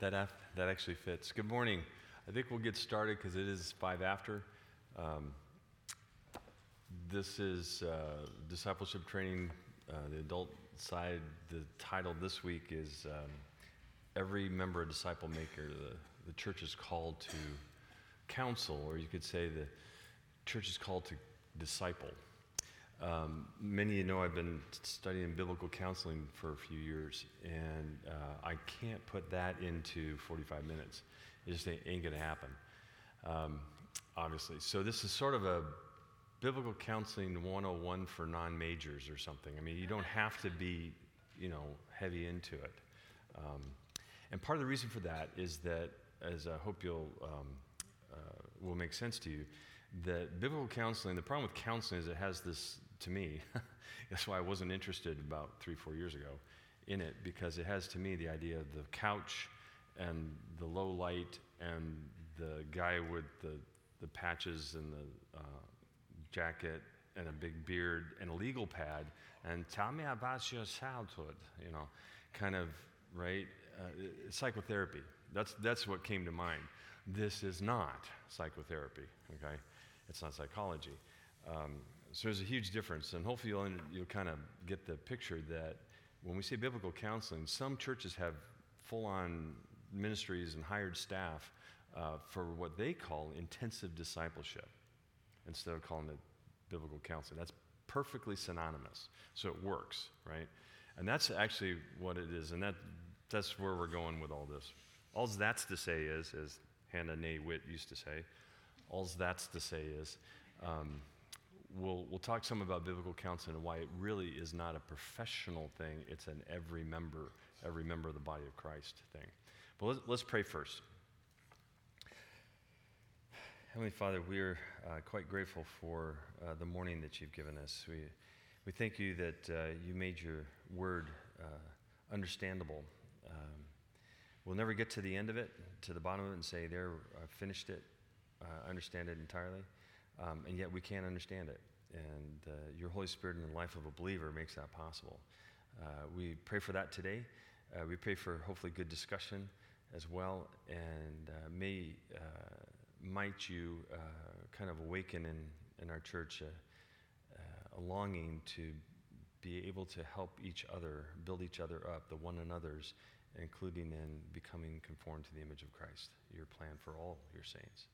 That actually fits. Good morning. I think we'll get started because it is 5 after. This is discipleship training, the adult side. The title this week is Every Member a Disciple Maker. The church is called to counsel, or you could say the church is called to disciple. Many of you know I've been studying biblical counseling for a few years, and I can't put that into 45 minutes. It just ain't going to happen, obviously. So this is sort of a biblical counseling 101 for non-majors or something. I mean, you don't have to be, heavy into it. And part of the reason for that is that, as I hope you'll will make sense to you, that biblical counseling, the problem with counseling is it has this, to me, that's why I wasn't interested about 3-4 years ago in it, because it has, to me, the idea of the couch and the low light and the guy with the patches and the jacket and a big beard and a legal pad and tell me about your childhood, kind of, right? Psychotherapy. That's what came to mind. This is not psychotherapy, okay? It's not psychology. So there's a huge difference, and hopefully you'll kind of get the picture that when we say biblical counseling, some churches have full-on ministries and hired staff for what they call intensive discipleship instead of calling it biblical counseling. That's perfectly synonymous, so it works, right? And that's actually what it is, and that's where we're going with all this. All that's to say is Hannah Nay-Witt used to say, all that's to say is, we'll talk some about biblical counseling and why it really is not a professional thing. It's an every member of the body of Christ thing. But let's pray first. Heavenly Father, we're quite grateful for the morning that you've given us. We thank you that you made your word understandable. We'll never get to the end of it, to the bottom of it, and say, there, I finished it, understand it entirely, and yet we can't understand it. And your Holy Spirit in the life of a believer makes that possible. We pray for that today. We pray for hopefully good discussion as well, and might you kind of awaken in our church a longing to be able to help each other, build each other up, the one another's, including in becoming conformed to the image of Christ, your plan for all your saints.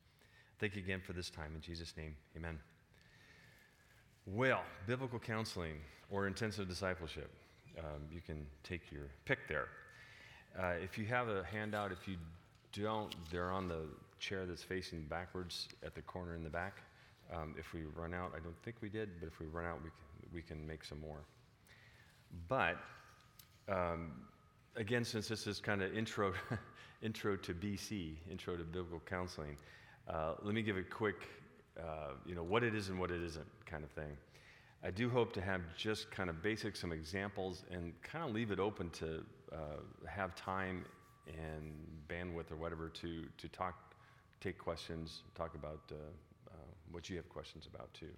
Thank you again for this time. In Jesus' name, amen. Well, biblical counseling or intensive discipleship. You can take your pick there. If you have a handout, if you don't, they're on the chair that's facing backwards at the corner in the back. If we run out, I don't think we did, but if we run out, we can make some more. But again, since this is kind of intro to BC, intro to biblical counseling, let me give a quick, what it is and what it isn't kind of thing. I do hope to have just kind of basic, some examples, and kind of leave it open to have time and bandwidth or whatever to talk, take questions, talk about what you have questions about too.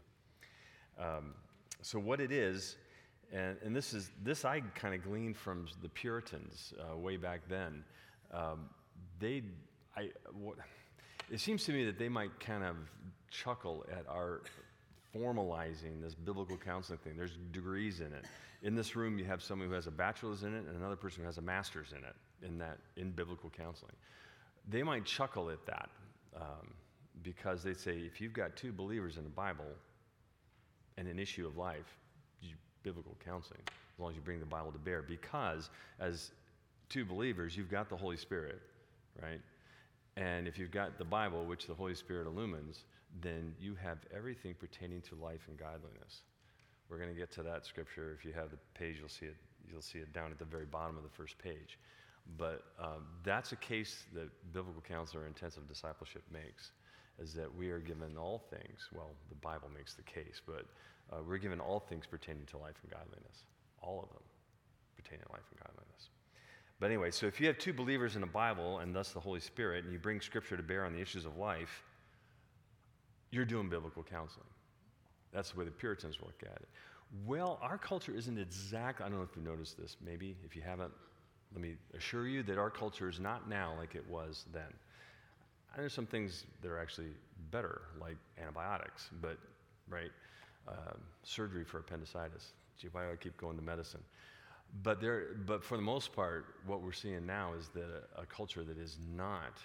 So what it is. And this I kind of gleaned from the Puritans way back then. It seems to me that they might kind of chuckle at our formalizing this biblical counseling thing. There's degrees in it. In this room, you have someone who has a bachelor's in it and another person who has a master's in it, in biblical counseling. They might chuckle at that because they say, if you've got two believers in the Bible and an issue of life, biblical counseling, as long as you bring the Bible to bear, because as two believers, you've got the Holy Spirit, right? And if you've got the Bible, which the Holy Spirit illumines, then you have everything pertaining to life and godliness. We're going to get to that scripture. If you have the page, you'll see it down at the very bottom of the first page. But that's a case that biblical counseling or intensive discipleship makes, is that we are given all things. Well, the Bible makes the case, but we're given all things pertaining to life and godliness. All of them pertaining to life and godliness. But anyway, so if you have two believers in the Bible, and thus the Holy Spirit, and you bring Scripture to bear on the issues of life, you're doing biblical counseling. That's the way the Puritans look at it. Well, our culture isn't exactly, I don't know if you noticed this, maybe if you haven't, Let me assure you that our culture is not now like it was then. I know some things that are actually better, like antibiotics, but, right, surgery for appendicitis. Gee, why do I keep going to medicine? But for the most part, what we're seeing now is that a culture that is not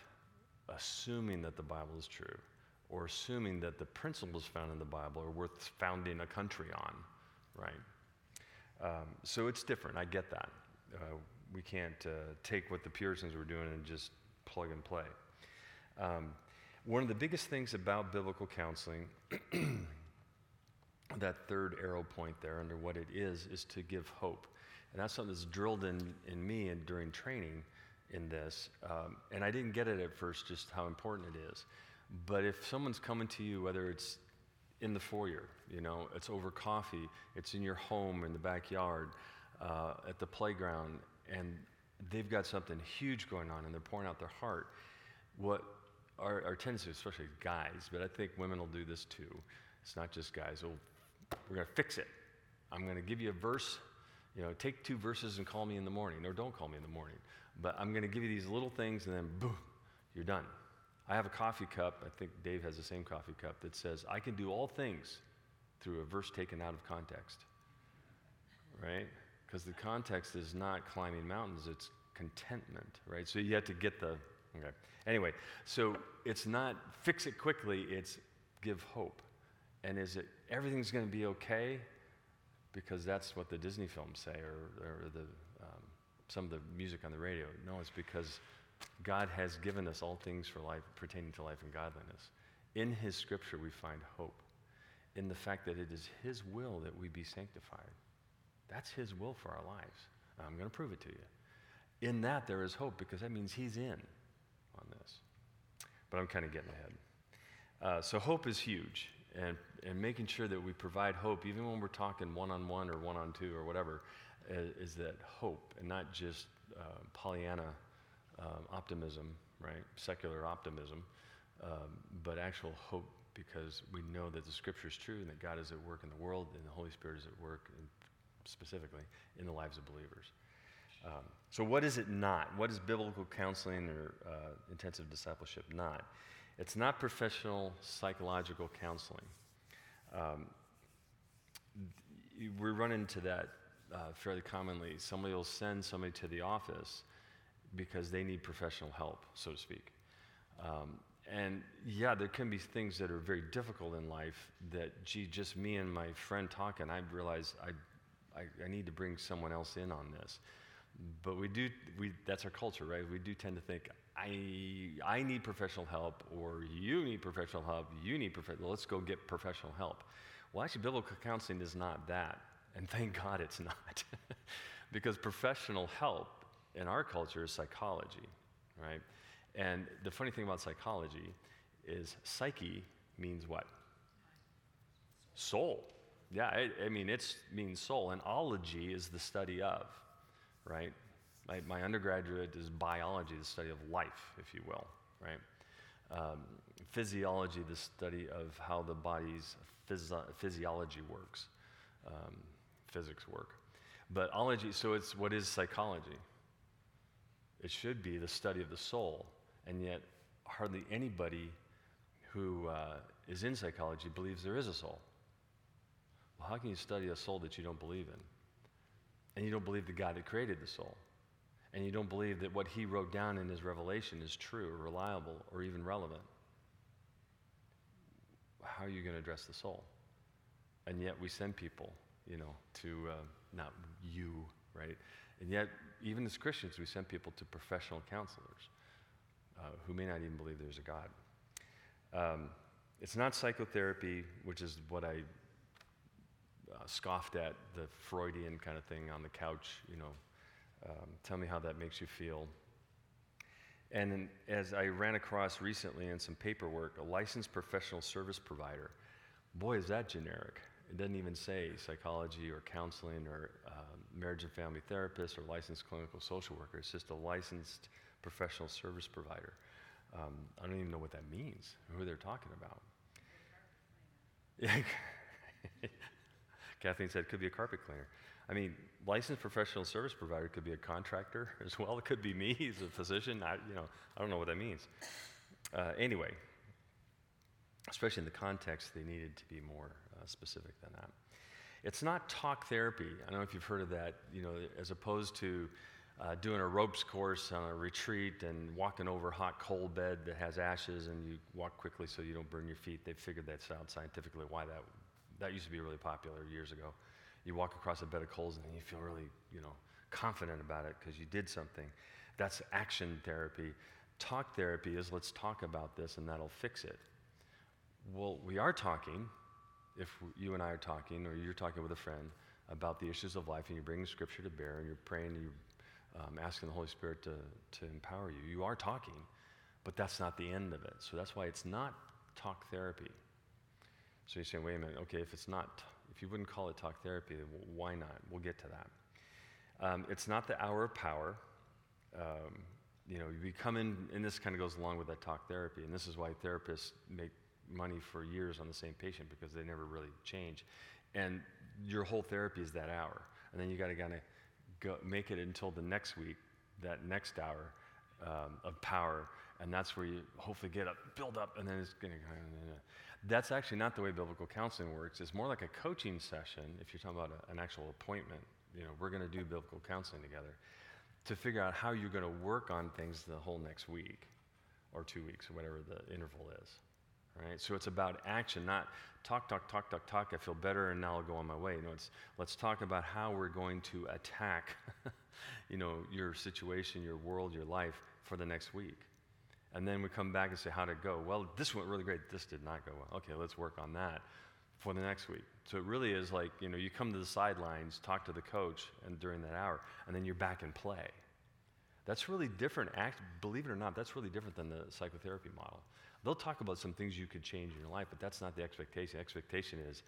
assuming that the Bible is true, or assuming that the principles found in the Bible are worth founding a country on, right? So it's different, I get that. We can't take what the Puritans were doing and just plug and play. One of the biggest things about biblical counseling, that third arrow point there under what it is to give hope. And that's something that's drilled in me and during training in this. And I didn't get it at first, just how important it is. But if someone's coming to you, whether it's in the foyer, you know, it's over coffee, it's in your home, in the backyard, at the playground, and they've got something huge going on and they're pouring out their heart, what our tendency, especially guys, but I think women will do this too, it's not just guys, we're going to fix it. I'm going to give you a verse, you know, take two verses and call me in the morning, or don't call me in the morning, but I'm going to give you these little things and then boom, you're done. I have a coffee cup, I think Dave has the same coffee cup, that says, I can do all things through a verse taken out of context, right? Because the context is not climbing mountains, it's contentment, right? So you have to get the, okay. Anyway, so it's not fix it quickly, it's give hope. And is it everything's going to be okay? Because that's what the Disney films say, or the some of the music on the radio. No, it's because God has given us all things for life, pertaining to life and godliness. In his scripture, we find hope in the fact that it is his will that we be sanctified. That's his will for our lives. I'm going to prove it to you. In that, there is hope, because that means he's in on this. But I'm kind of getting ahead. So hope is huge, and making sure that we provide hope, even when we're talking one-on-one or one-on-two or whatever, is that hope, and not just Pollyanna optimism, right? Secular optimism, but actual hope, because we know that the scripture is true and that God is at work in the world and the Holy Spirit is at work, and specifically in the lives of believers. So what is it not? What is biblical counseling or intensive discipleship not? It's not professional psychological counseling. We run into that fairly commonly. Somebody will send somebody to the office because they need professional help, so to speak. And yeah, there can be things that are very difficult in life that, gee, just me and my friend talking, I realize I need to bring someone else in on this. But that's our culture, right? We do tend to think, I need professional help, or you need professional help, let's go get professional help. Well, actually, biblical counseling is not that, and thank God it's not. Because professional help in our culture is psychology, right? And the funny thing about psychology is psyche means what? Soul. Yeah, I mean, it means soul, and ology is the study of, right? My undergraduate is biology, the study of life, if you will, right? Physiology, the study of how the body's physiology works, physics work. But ology, so it's what is psychology? It should be the study of the soul, and yet hardly anybody who is in psychology believes there is a soul. Well, how can you study a soul that you don't believe in? And you don't believe the God that created the soul. And you don't believe that what he wrote down in his revelation is true or reliable or even relevant. How are you going to address the soul? And yet we send people, you know, to, not you, right? And yet, even as Christians, we send people to professional counselors who may not even believe there's a God. It's not psychotherapy, which is what I scoffed at, the Freudian kind of thing on the couch, you know. Tell me how that makes you feel. And as I ran across recently in some paperwork, a licensed professional service provider. Boy, is that generic. It doesn't even say psychology or counseling or marriage and family therapist or licensed clinical social worker. It's just a licensed professional service provider. I don't even know what that means, who they're talking about. Kathleen said it could be a carpet cleaner. I mean, licensed professional service provider could be a contractor as well. It could be me as a physician. I don't know what that means. Anyway, especially in the context, they needed to be more specific than that. It's not talk therapy. I don't know if you've heard of that, you know, as opposed to doing a ropes course on a retreat and walking over a hot coal bed that has ashes and you walk quickly so you don't burn your feet. They figured that out scientifically why that used to be really popular years ago. You walk across a bed of coals and you feel really, confident about it because you did something. That's action therapy. Talk therapy is let's talk about this and that'll fix it. Well, we are talking, if you and I are talking or you're talking with a friend about the issues of life and you're bringing scripture to bear and you're praying and you're asking the Holy Spirit to empower you, you are talking, but that's not the end of it. So that's why it's not talk therapy. So you say, wait a minute, okay, if you wouldn't call it talk therapy, why not? We'll get to that. It's not the hour of power. We come in, and this kind of goes along with that talk therapy, and this is why therapists make money for years on the same patient because they never really change. And your whole therapy is that hour. And then you got to kind of make it until the next week, that next hour of power, and that's where you hopefully build up, and then it's going to go. That's actually not the way biblical counseling works. It's more like a coaching session, if you're talking about an actual appointment. We're going to do biblical counseling together to figure out how you're going to work on things the whole next week or 2 weeks or whatever the interval is. All right? So it's about action, not talk, I feel better, and now I'll go on my way. It's let's talk about how we're going to attack your situation, your world, your life for the next week. And then we come back and say, how'd it go? Well, this went really great. This did not go well. Okay, let's work on that for the next week. So it really is like, you come to the sidelines, talk to the coach and during that hour, and then you're back in play. That's really different. Believe it or not, that's really different than the psychotherapy model. They'll talk about some things you could change in your life, but that's not the expectation. The expectation is,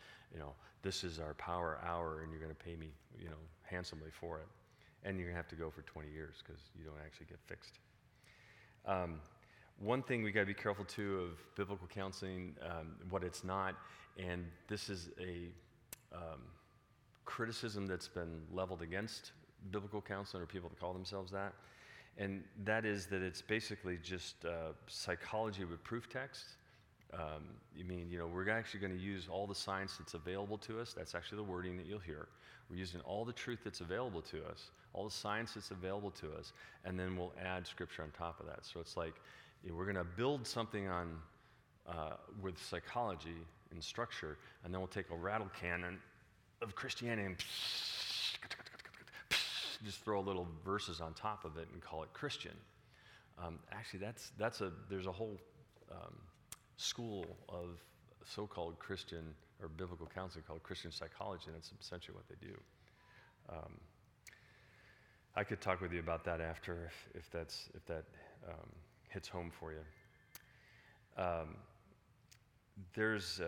this is our power hour, and you're going to pay me, handsomely for it. And you're going to have to go for 20 years because you don't actually get fixed. One thing we got to be careful too of biblical counseling, what it's not, and this is a criticism that's been leveled against biblical counseling or people that call themselves that, and that is that it's basically just psychology with proof text. We're actually going to use all the science that's available to us. That's actually the wording that you'll hear. We're using all the truth that's available to us, all the science that's available to us, and then we'll add scripture on top of that. So it's like we're going to build something on with psychology and structure, and then we'll take a rattle cannon of Christianity and just throw little verses on top of it and call it Christian. Actually, there's a whole school of so-called Christian or biblical counseling called Christian psychology, and that's essentially what they do. I could talk with you about that after if that hits home for you. There's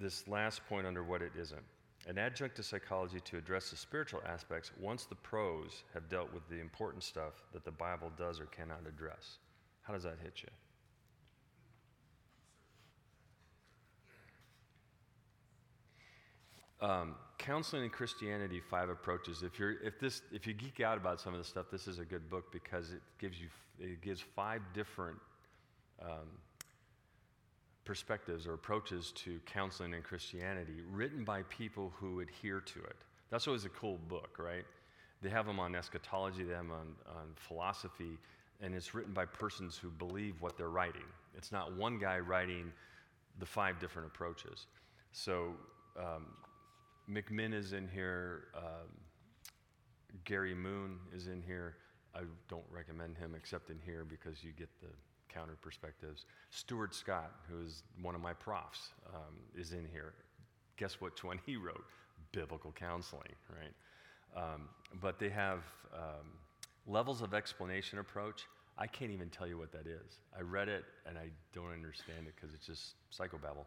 this last point under what it isn't. An adjunct to psychology to address the spiritual aspects once the pros have dealt with the important stuff that the Bible does or cannot address. How does that hit you? Counseling and Christianity, 5 approaches. If you geek out about some of this stuff, this is a good book because it gives 5 different perspectives or approaches to counseling and Christianity, written by people who adhere to it. That's always a cool book, right? They have them on eschatology, they have them on philosophy, and it's written by persons who believe what they're writing. It's not one guy writing the 5 different approaches. So McMinn is in here, Gary Moon is in here. I don't recommend him except in here because you get the counter perspectives. Stuart Scott, who is one of my profs, is in here. Guess which one he wrote? Biblical counseling, right? But they have levels of explanation approach. I can't even tell you what that is. I read it and I don't understand it because it's just psychobabble.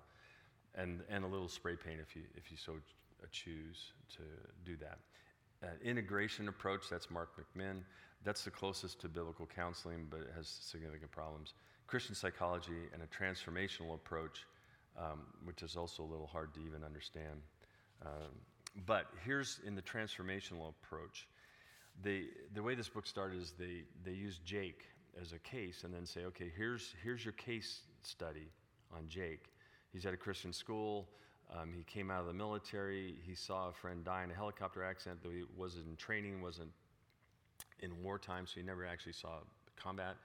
And a little spray paint if you so choose to do that. Integration approach, that's Mark McMinn. That's the closest to biblical counseling, but it has significant problems. Christian psychology and a transformational approach, which is also a little hard to even understand. But here's in the transformational approach. The way this book started is they use Jake as a case and then say, okay, here's your case study on Jake. He's at a Christian school. He came out of the military. He saw a friend die in a helicopter accident, though he wasn't in training, wasn't in wartime, so he never actually saw combat.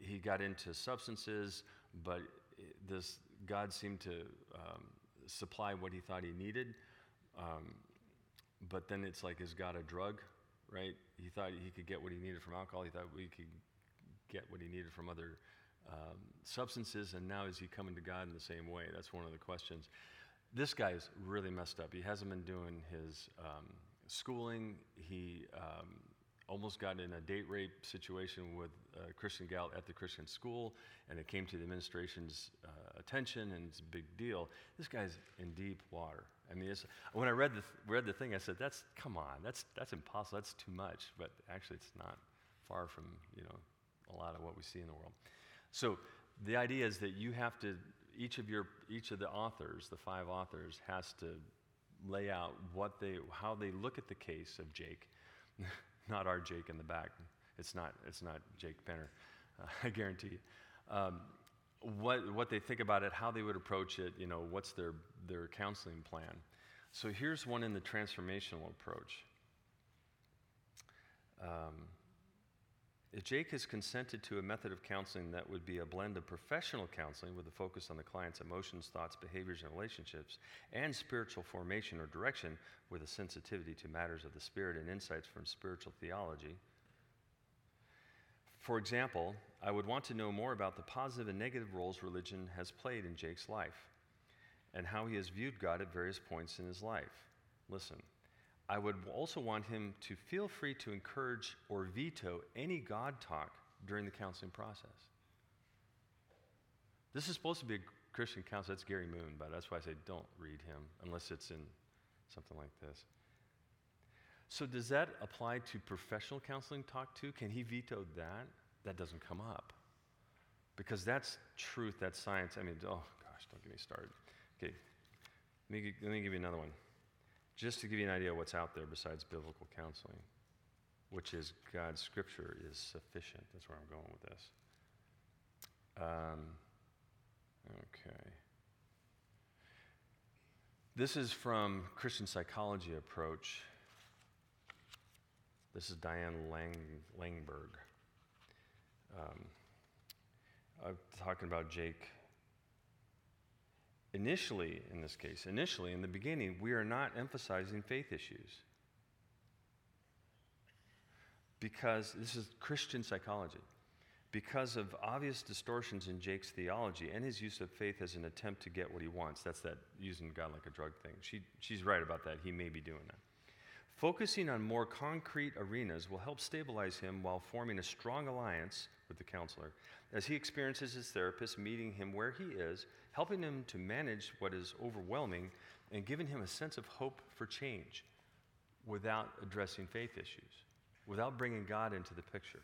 He got into substances, but this God seemed to supply what he thought he needed. But then it's like, is God a drug, right? He thought he could get what he needed from alcohol. He thought we could get what he needed from other substances, and now is he coming to God in the same way? That's one of the questions. This guy is really messed up. He hasn't been doing his schooling. He almost got in a date rape situation with a Christian gal at the Christian school, and it came to the administration's attention, and it's a big deal. This guy's in deep water. I mean, when I read the thing, I said, "That's impossible. That's too much." But actually, it's not far from a lot of what we see in the world. So the idea is that you have to, the 5 authors, has to lay out how they look at the case of Jake, not our Jake in the back. It's not Jake Benner, I guarantee you. What they think about it, how they would approach it, what's their counseling plan. So here's one in the transformational approach. If Jake has consented to a method of counseling that would be a blend of professional counseling with a focus on the client's emotions, thoughts, behaviors, and relationships, and spiritual formation or direction with a sensitivity to matters of the spirit and insights from spiritual theology. For example, I would want to know more about the positive and negative roles religion has played in Jake's life and how he has viewed God at various points in his life. Listen. I would also want him to feel free to encourage or veto any God talk during the counseling process. This is supposed to be a Christian counselor. That's Gary Moon, but that's why I say don't read him unless it's in something like this. So does that apply to professional counseling talk too? Can he veto that? That doesn't come up because that's truth, that's science. I mean, oh gosh, don't get me started. Okay, let me give you another one. Just to give you an idea of what's out there besides biblical counseling, which is God's scripture is sufficient. That's where I'm going with this. Okay. This is from Christian Psychology Approach. This is Diane Langberg. I'm talking about Jake. Initially, in the beginning, we are not emphasizing faith issues. Because, this is Christian psychology, because of obvious distortions in Jake's theology and his use of faith as an attempt to get what he wants. That's that using God like a drug thing. She's right about that. He may be doing that. Focusing on more concrete arenas will help stabilize him while forming a strong alliance with the counselor as he experiences his therapist meeting him where he is, helping him to manage what is overwhelming, and giving him a sense of hope for change without addressing faith issues, without bringing God into the picture.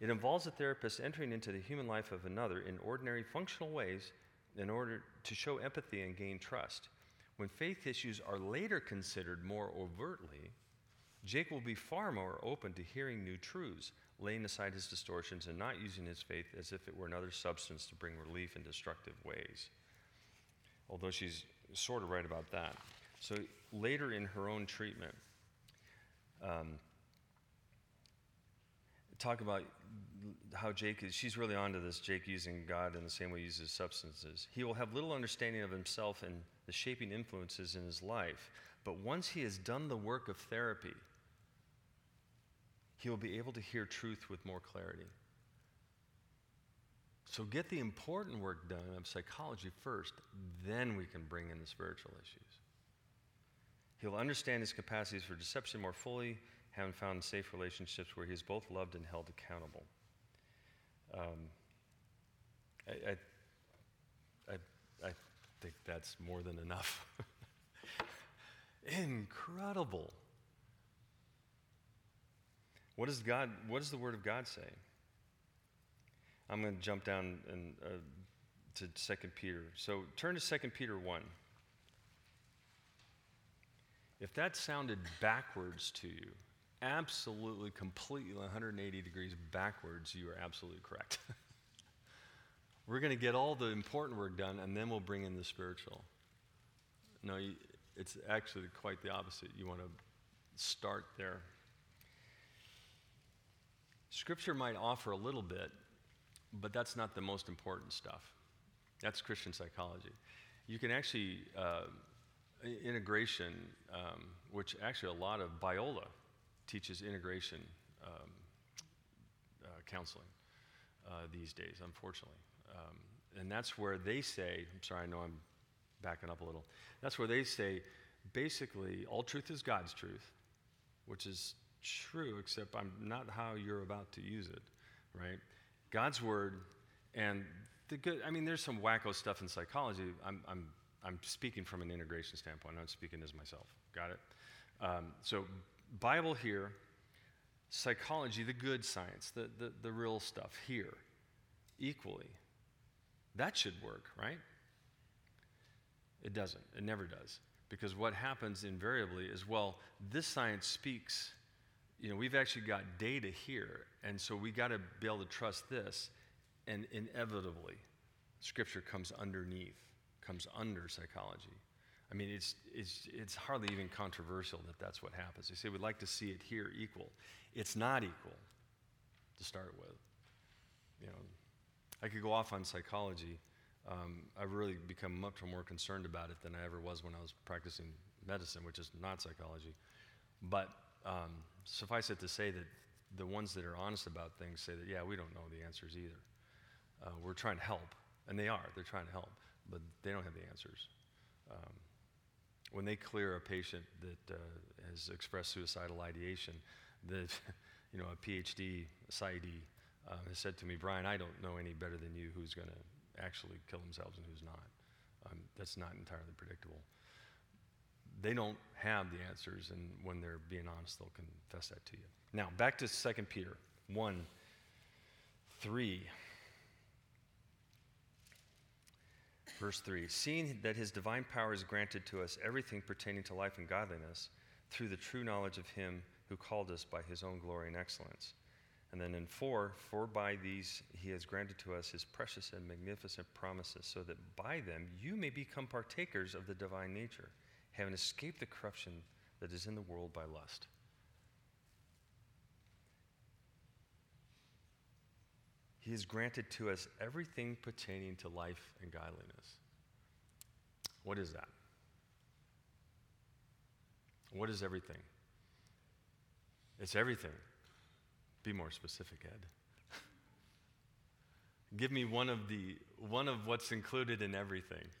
It involves a therapist entering into the human life of another in ordinary, functional ways in order to show empathy and gain trust. When faith issues are later considered more overtly, Jake will be far more open to hearing new truths, laying aside his distortions and not using his faith as if it were another substance to bring relief in destructive ways. Although she's sort of right about that. So later in her own treatment, talk about how she's really onto this, Jake using God in the same way he uses substances. He will have little understanding of himself and the shaping influences in his life, but once he has done the work of therapy, he will be able to hear truth with more clarity. So get the important work done of psychology first, then we can bring in the spiritual issues. He'll understand his capacities for deception more fully, having found safe relationships where he's both loved and held accountable. I think that's more than enough. Incredible. What does the Word of God say? I'm going to jump down to 2 Peter. So turn to 2 Peter 1. If that sounded backwards to you, absolutely, completely, 180 degrees backwards, you are absolutely correct. We're going to get all the important work done, and then we'll bring in the spiritual. No, it's actually quite the opposite. You want to start there. Scripture might offer a little bit, but that's not the most important stuff. That's Christian psychology. You can actually, integration, which actually a lot of Biola teaches integration counseling these days, unfortunately. And that's where they say, I'm sorry, I know I'm backing up a little. That's where they say, basically, all truth is God's truth, which is true, except I'm not how you're about to use it, right? God's word, and the good, I mean, there's some wacko stuff in psychology. I'm speaking from an integration standpoint. I'm speaking as myself. Got it? So Bible here, psychology, the good science, the real stuff here, equally. That should work, right? It doesn't. It never does. Because what happens invariably is, well, this science speaks, you know, we've actually got data here, and so we got to be able to trust this, and inevitably, Scripture comes underneath, comes under psychology. I mean, it's hardly even controversial that that's what happens. They say we'd like to see it here equal. It's not equal to start with. You know, I could go off on psychology. I've really become much more concerned about it than I ever was when I was practicing medicine, which is not psychology. But suffice it to say that the ones that are honest about things say that, yeah, we don't know the answers either. We're trying to help, and they are. They're trying to help, but they don't have the answers. When they clear a patient that has expressed suicidal ideation, that you know, a PhD, a PsyD, has said to me, Brian, I don't know any better than you who's going to actually kill themselves and who's not. That's not entirely predictable. They don't have the answers, and when they're being honest, they'll confess that to you. Now, back to 2 Peter 1:3. Verse 3, seeing that his divine power is granted to us everything pertaining to life and godliness through the true knowledge of him who called us by his own glory and excellence. And then in 4, for by these he has granted to us his precious and magnificent promises, so that by them you may become partakers of the divine nature, having escaped the corruption that is in the world by lust. He has granted to us everything pertaining to life and godliness. What is that? What is everything? It's everything. Be more specific, Ed. Give me one of what's included in everything. Everything has to do with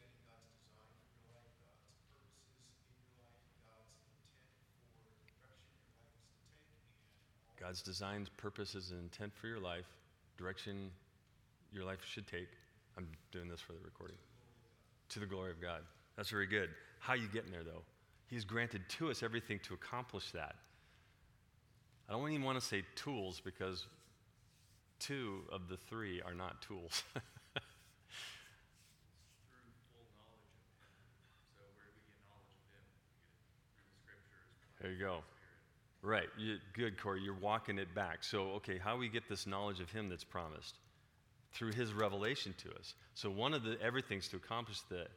understanding God's design for your life, God's purposes in your life, God's intent for the direction your life is to take. God's designs, purposes, and intent for your life, direction your life should take. I'm doing this for the recording. To the glory of God. That's very good. How are you getting there, though? He's granted to us everything to accomplish that. I don't even want to say tools, because 2 of the 3 are not tools. There you go. Right. Good, Corey. You're walking it back. So, okay, how we get this knowledge of him that's promised? Through his revelation to us. So one of the everything's to accomplish the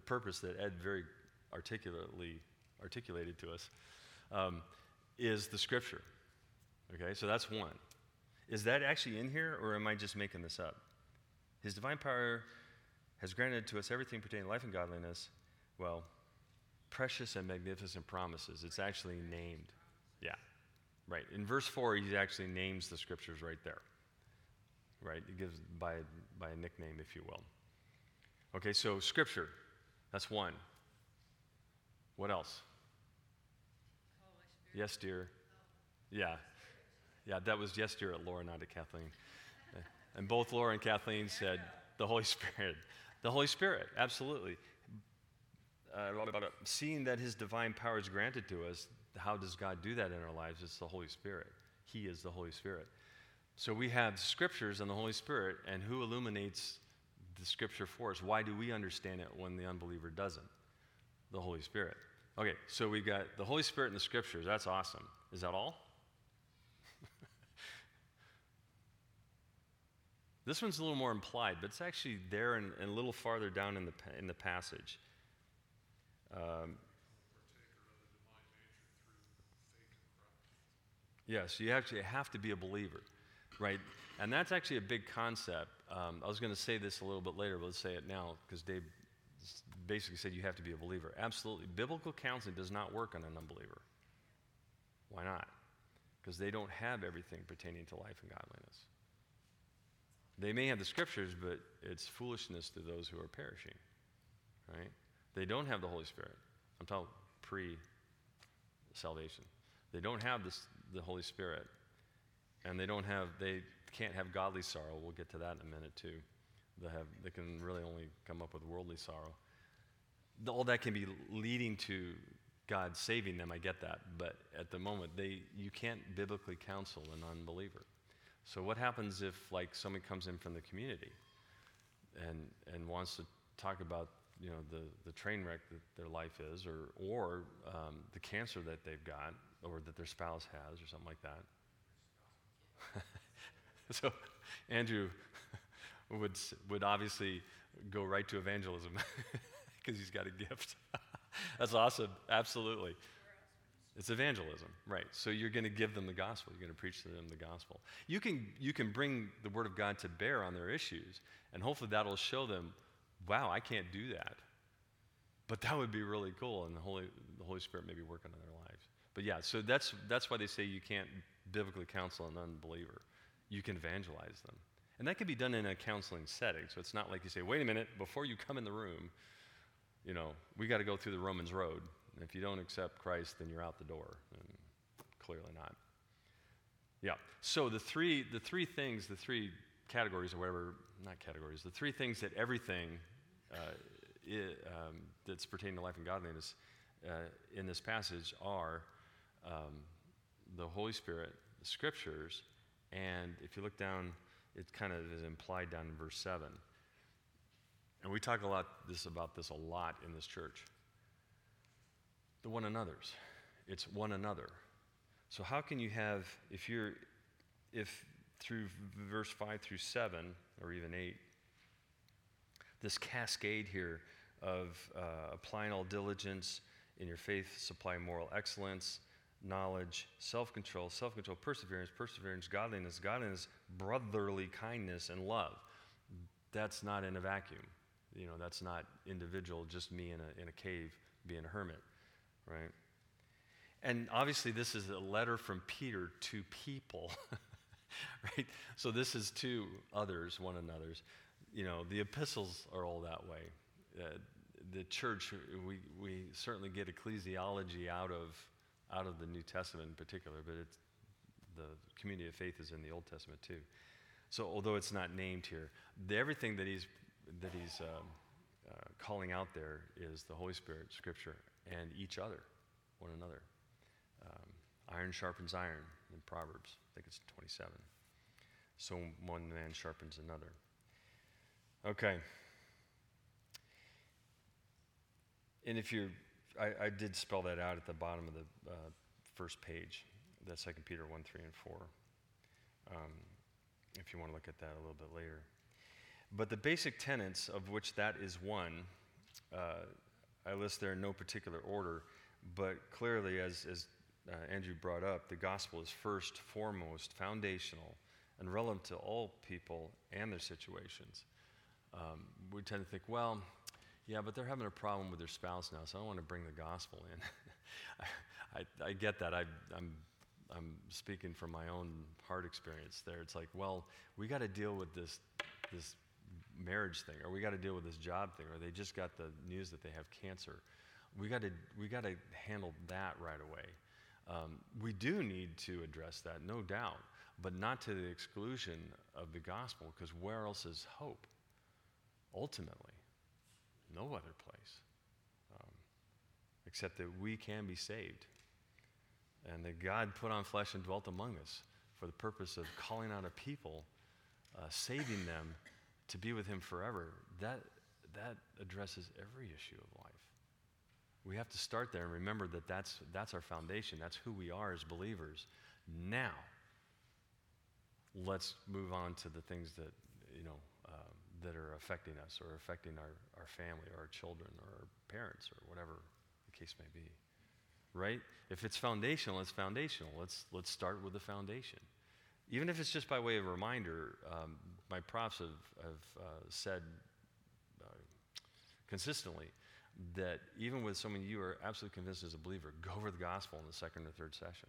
purpose that Ed very articulately articulated to us, is the Scripture. Okay, so that's one. Is that actually in here, or am I just making this up? His divine power has granted to us everything pertaining to life and godliness. Well, precious and magnificent promises. It's actually named. Yeah, right. In verse 4, he actually names the Scriptures right there. Right, it gives by a nickname, if you will. Okay, so Scripture, that's one. What else? Yes, dear. Yeah. Yeah, that was yes, dear at Laura, not at Kathleen. And both Laura and Kathleen said the Holy Spirit. The Holy Spirit, absolutely. Seeing that his divine power is granted to us, how does God do that in our lives? It's the Holy Spirit. He is the Holy Spirit. So we have Scriptures and the Holy Spirit, and who illuminates the scripture for us. Why do we understand it when the unbeliever doesn't? The Holy Spirit. Okay, so we've got the Holy Spirit in the scriptures. That's awesome. Is that all? This one's a little more implied, but it's actually there and a little farther down in the passage. Yes, you actually have to be a believer, right? And that's actually a big concept. I was going to say this a little bit later, but let's say it now, because Dave basically said you have to be a believer. Absolutely. Biblical counseling does not work on an unbeliever. Why not? Because they don't have everything pertaining to life and godliness. They may have the scriptures, but it's foolishness to those who are perishing, right? They don't have the Holy Spirit. I'm talking pre-salvation. They don't have the Holy Spirit, and they can't have godly sorrow. We'll get to that in a minute, too. They can really only come up with worldly sorrow. All that can be leading to God saving them, I get that, but at the moment, you can't biblically counsel an unbeliever. So what happens if, like, someone comes in from the community and wants to talk about, you know, the train wreck that their life is, or the cancer that they've got, or that their spouse has, or something like that? So Andrew would obviously go right to evangelism because he's got a gift. That's awesome. Absolutely. It's evangelism, right? So you're going to give them the gospel. You're going to preach to them the gospel. You can bring the word of God to bear on their issues, and hopefully that'll show them, wow, I can't do that. But that would be really cool, and the Holy Spirit may be working on their lives. But yeah, so that's why they say you can't biblically counsel an unbeliever. You can evangelize them. And that can be done in a counseling setting. So it's not like you say, wait a minute, before you come in the room, you know, we got to go through the Romans road. And if you don't accept Christ, then you're out the door. And clearly not. Yeah. So the three categories or whatever, not categories, the three things that everything that's pertaining to life and godliness in this passage are the Holy Spirit, the Scriptures, and if you look down, it kind of is implied down in verse 7. And we talk about this a lot in this church. The one another's. It's one another. So how can you have, if through verse 5 through 7, or even 8, this cascade here of applying all diligence in your faith, supply moral excellence, knowledge, self-control, perseverance, godliness, brotherly kindness, and love. That's not in a vacuum. You know, that's not individual, just me in a cave being a hermit. Right? And obviously this is a letter from Peter to people, right? So this is to others, one another's. You know, the epistles are all that way. The church, we certainly get ecclesiology out of the New Testament in particular, but it's the community of faith is in the Old Testament too. So although it's not named here, everything that he's calling out there is the Holy Spirit, Scripture, and each other, one another. Iron sharpens iron in Proverbs. I think it's 27. So one man sharpens another. Okay. And if you're, I did spell that out at the bottom of the first page. That's 2 Peter 1, 3, and 4. If you want to look at that a little bit later. But the basic tenets of which that is one, I list there in no particular order, but clearly, as Andrew brought up, the gospel is first, foremost, foundational, and relevant to all people and their situations. We tend to think, well, yeah, but they're having a problem with their spouse now, so I don't want to bring the gospel in. I get that. I'm speaking from my own heart experience there. It's like, well, we got to deal with this marriage thing, or we got to deal with this job thing, or they just got the news that they have cancer. We got to handle that right away. We do need to address that, no doubt, but not to the exclusion of the gospel, because where else is hope? Ultimately, no other place, except that we can be saved, and that God put on flesh and dwelt among us for the purpose of calling out a people, saving them to be with him forever, that addresses every issue of life. We have to start there and remember that that's our foundation. That's who we are as believers. Now, let's move on to the things that, you know, that are affecting us or affecting our family or our children or our parents or whatever the case may be, right? If it's foundational, it's foundational. Let's start with the foundation. Even if it's just by way of reminder, my profs have said consistently that even with someone you are absolutely convinced as a believer, go over the gospel in the second or third session.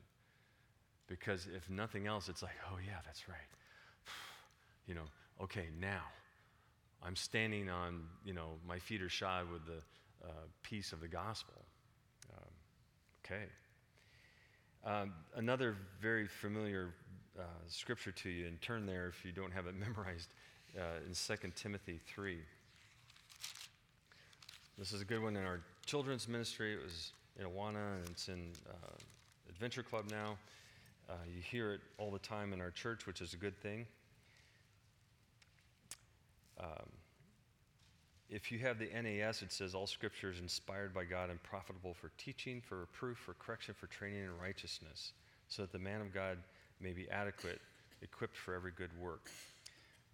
Because if nothing else, it's like, oh yeah, that's right. You know, okay, now I'm standing on, you know, my feet are shod with the peace of the gospel. Okay. Another very familiar scripture to you, and turn there if you don't have it memorized, in 2 Timothy 3. This is a good one in our children's ministry. It was in Awana, and it's in Adventure Club now. You hear it all the time in our church, which is a good thing. If you have the NAS, it says, all scripture is inspired by God and profitable for teaching, for reproof, for correction, for training in righteousness, so that the man of God may be adequate, equipped for every good work.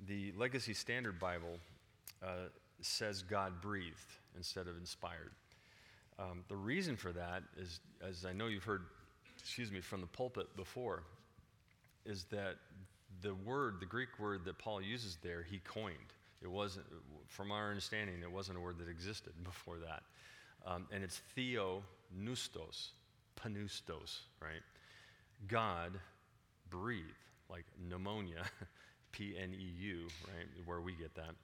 The Legacy Standard Bible says God-breathed instead of inspired. The reason for that is, as I know you've heard, from the pulpit before, is that the word, the Greek word that Paul uses there, he coined. It wasn't, from our understanding, it wasn't a word that existed before that. And it's theonoustos, panoustos, right? God breathe, like pneumonia, P-N-E-U, right? Where we get that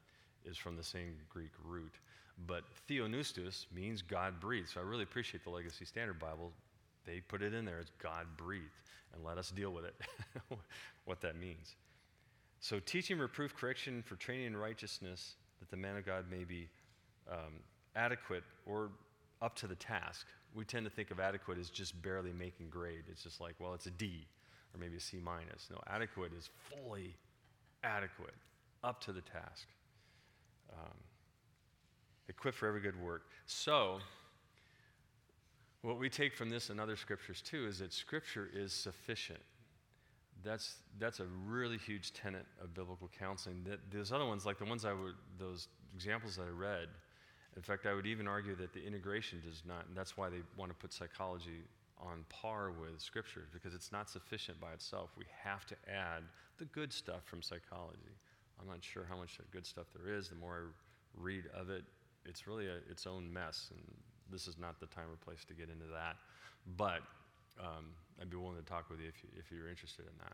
is from the same Greek root. But theonoustos means God breathe. So I really appreciate the Legacy Standard Bible. They put it in there as God breathe, and let us deal with it, what that means. So teaching, reproof, correction for training in righteousness, that the man of God may be adequate or up to the task. We tend to think of adequate as just barely making grade. It's just like, well, it's a D or maybe a C minus. No, adequate is fully adequate, up to the task. Equipped for every good work. So what we take from this and other scriptures too is that scripture is sufficient. That's a really huge tenet of biblical counseling. That those other ones, like the ones those examples that I read, in fact, I would even argue that the integration does not, and that's why they want to put psychology on par with scripture, because it's not sufficient by itself. We have to add the good stuff from psychology. I'm not sure how much good stuff there is. The more I read of it, it's really its own mess, and this is not the time or place to get into that. But I'd be willing to talk with you if you're interested in that.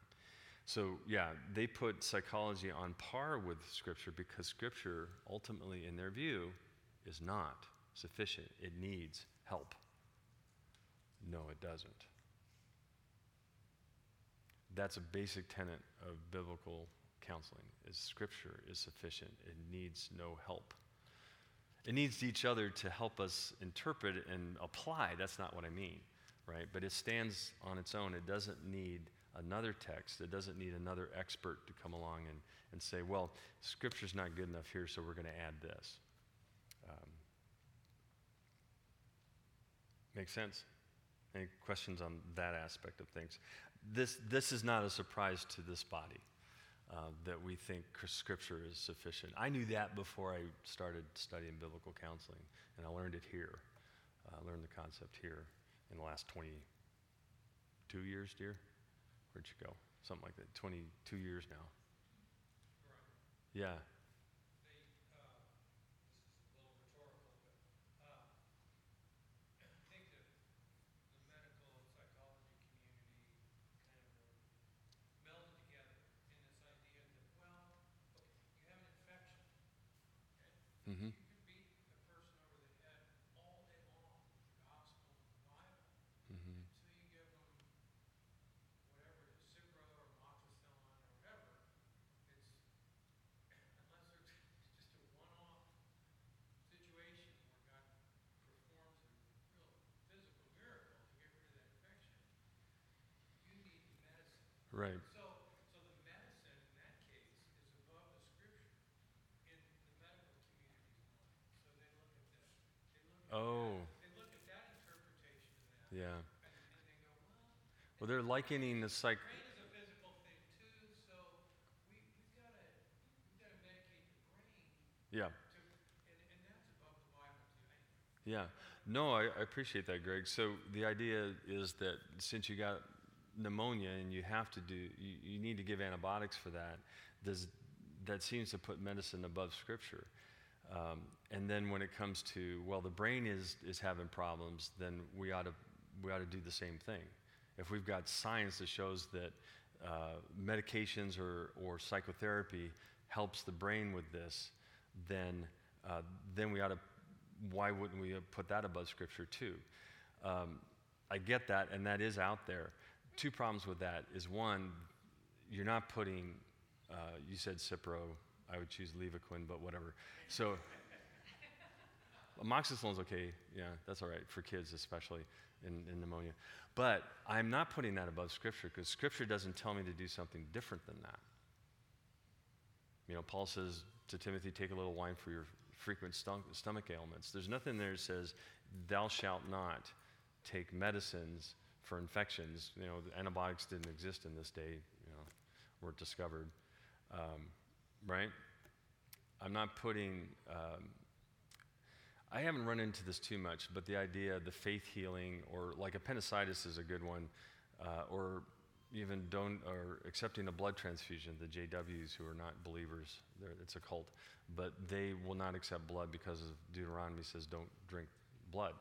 So yeah, they put psychology on par with scripture because scripture, ultimately in their view, is not sufficient. It needs help. No, it doesn't. That's a basic tenet of biblical counseling, is scripture is sufficient. It needs no help. It needs each other to help us interpret and apply. That's not what I mean, right? But it stands on its own. It doesn't need another text. It doesn't need another expert to come along and say, well, scripture's not good enough here, so we're going to add this. Makes sense? Any questions on that aspect of things? This is not a surprise to this body, that we think scripture is sufficient. I knew that before I started studying biblical counseling, and I learned it here. I learned the concept here in the last 22 years, dear. Where'd you go? Something like that. 22 years now. Yeah. Mm-hmm. You could beat the person over the head all day long with the gospel and the Bible. Mm-hmm. So you give them whatever it is, Cipro or Motrin or whatever. It's just a one-off situation where God performs a real physical miracle to get rid of that infection. You need medicine. Right. So the medicine in that case is above the scripture. Well, they're likening the psych. Yeah. Yeah. No, I appreciate that, Greg. So the idea is that since you got pneumonia and you have to you need to give antibiotics for that, that seems to put medicine above Scripture. And then when it comes to, well, the brain is having problems, then we ought to do the same thing. If we've got science that shows that medications or psychotherapy helps the brain with this, then we ought to, why wouldn't we put that above Scripture too? I get that, and that is out there. Two problems with that is, one, you're not putting, you said Cipro, I would choose Levaquin, but whatever. So amoxicillin's okay, yeah, that's all right, for kids especially in pneumonia. But I'm not putting that above Scripture because Scripture doesn't tell me to do something different than that. You know, Paul says to Timothy, take a little wine for your frequent stomach ailments. There's nothing there that says, thou shalt not take medicines for infections. You know, the antibiotics didn't exist in this day, you know, weren't discovered, right? I'm not putting, I haven't run into this too much, but the idea of the faith healing, or like appendicitis is a good one, or even accepting a blood transfusion, the JWs who are not believers, it's a cult, but they will not accept blood because of Deuteronomy says don't drink blood.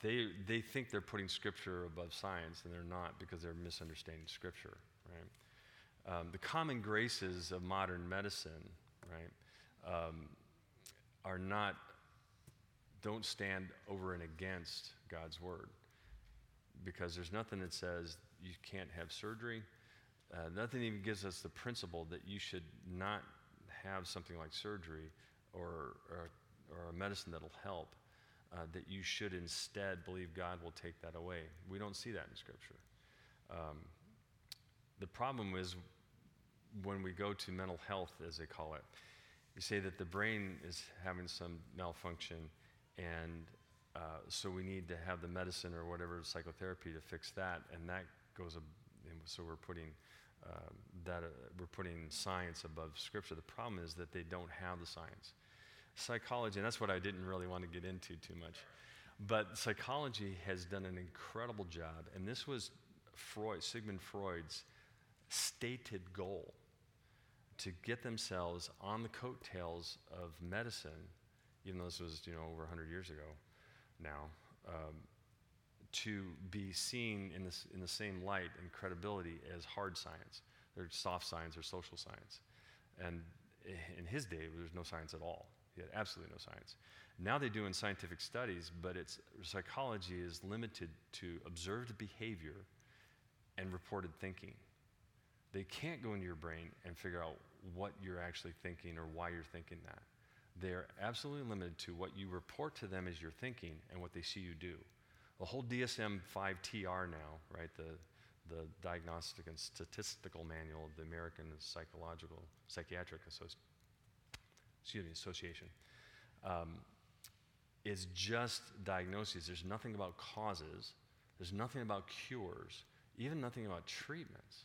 They think they're putting Scripture above science, and they're not, because they're misunderstanding Scripture, right? The common graces of modern medicine, right, don't stand over and against God's Word, because there's nothing that says you can't have surgery. Nothing even gives us the principle that you should not have something like surgery or a medicine that'll help, that you should instead believe God will take that away. We don't see that in Scripture. The problem is when we go to mental health, as they call it, you say that the brain is having some malfunction, and so we need to have the medicine or whatever psychotherapy to fix that, and that goes. So we're putting we're putting science above Scripture. The problem is that they don't have the science. Psychology, and that's what I didn't really want to get into too much, but psychology has done an incredible job, and this was Sigmund Freud's stated goal, to get themselves on the coattails of medicine, even though this was over 100 years ago. Now, to be seen in the same light and credibility as hard science, or soft science, or social science. And in his day, there was no science at all. He had absolutely no science. Now they're doing scientific studies, but psychology is limited to observed behavior and reported thinking. They can't go into your brain and figure out what you're actually thinking or why you're thinking that. They're absolutely limited to what you report to them as your thinking and what they see you do. The whole DSM 5 TR now, right, the Diagnostic and Statistical Manual of the American Psychiatric Association, is just diagnoses. There's nothing about causes. There's nothing about cures, even nothing about treatments.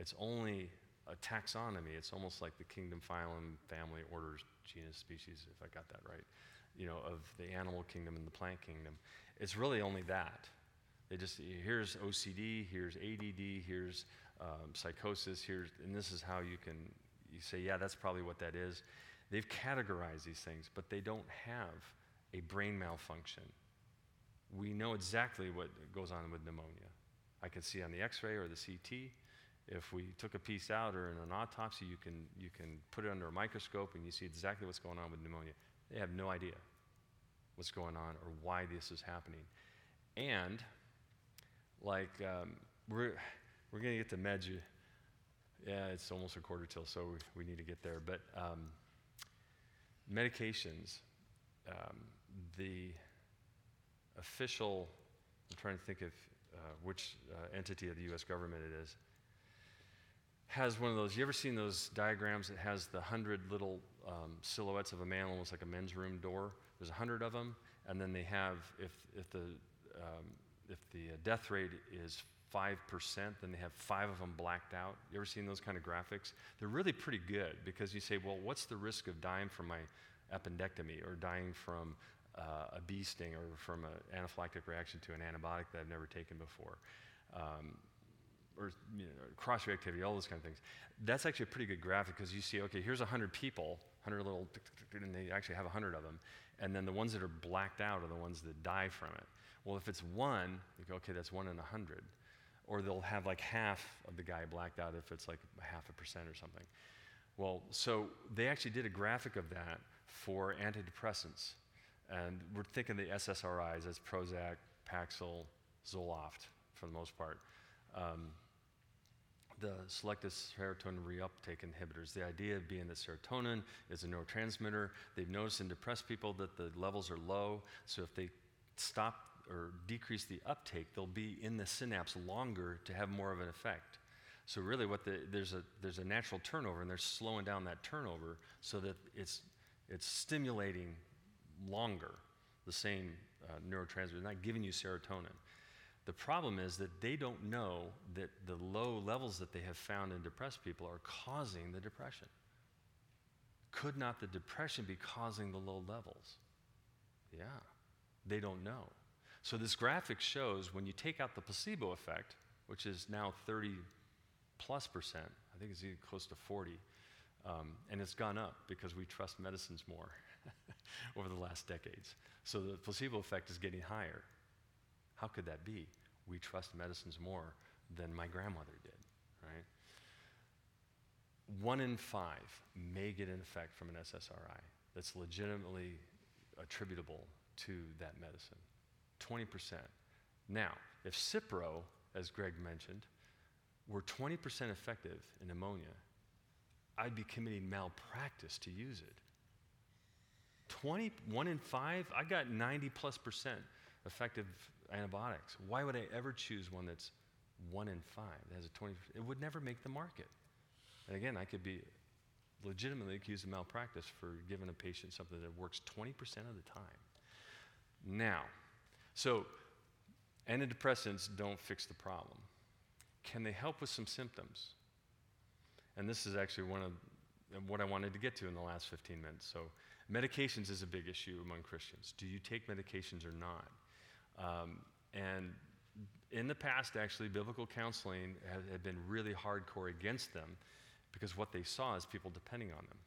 It's only a taxonomy. It's almost like the kingdom, phylum, family, orders, genus, species, if I got that right, of the animal kingdom and the plant kingdom. It's really only that. They just, here's OCD, here's ADD, here's psychosis, and this is how you say, yeah, that's probably what that is. They've categorized these things, but they don't have a brain malfunction. We know exactly what goes on with pneumonia. I can see on the x-ray or the CT. If we took a piece out or in an autopsy, you can put it under a microscope and you see exactly what's going on with pneumonia. They have no idea what's going on or why this is happening. And like we're gonna get to meds. Yeah, it's almost a quarter till, so we need to get there. But medications, the official, I'm trying to think of which entity of the U.S. government it is, has one of those. You ever seen those diagrams that has the 100 little silhouettes of a man, almost like a men's room door? There's 100 of them, and then they have, if the if the death rate is 5%, then they have 5 of them blacked out. You ever seen those kind of graphics? They're really pretty good because you say, well, what's the risk of dying from my appendectomy or dying from a bee sting or from an anaphylactic reaction to an antibiotic that I've never taken before? Or you know, cross-reactivity, all those kind of things. That's actually a pretty good graphic because you see, okay, here's 100 people, 100 little, and they actually have 100 of them. And then the ones that are blacked out are the ones that die from it. Well, if it's one, you go, okay, that's 1 in 100. Or they'll have like half of the guy blacked out if it's like 0.5% or something. Well, so they actually did a graphic of that for antidepressants. And we're thinking the SSRIs, that's Prozac, Paxil, Zoloft for the most part. The selective serotonin reuptake inhibitors, the idea being that serotonin is a neurotransmitter. They've noticed in depressed people that the levels are low, so if they stop or decrease the uptake, they'll be in the synapse longer to have more of an effect. So really what there's a natural turnover, and they're slowing down that turnover so that it's stimulating longer the same neurotransmitter, not giving you serotonin. The problem is that they don't know that the low levels that they have found in depressed people are causing the depression. Could not the depression be causing the low levels? Yeah, they don't know. So this graphic shows when you take out the placebo effect, which is now 30+%, I think it's even close to 40, and it's gone up because we trust medicines more over the last decades. So the placebo effect is getting higher. How could that be? We trust medicines more than my grandmother did, right? 1 in 5 may get an effect from an SSRI that's legitimately attributable to that medicine. 20%. Now, if Cipro, as Greg mentioned, were 20% effective in pneumonia, I'd be committing malpractice to use it. 1 in 5, I got 90+% effective antibiotics. Why would I ever choose one that's 1 in 5? That has a 20%, it would never make the market. And again, I could be legitimately accused of malpractice for giving a patient something that works 20% of the time. Now, so antidepressants don't fix the problem. Can they help with some symptoms? And this is actually one of what I wanted to get to in the last 15 minutes. So medications is a big issue among Christians. Do you take medications or not? And in the past, actually, biblical counseling had been really hardcore against them because what they saw is people depending on them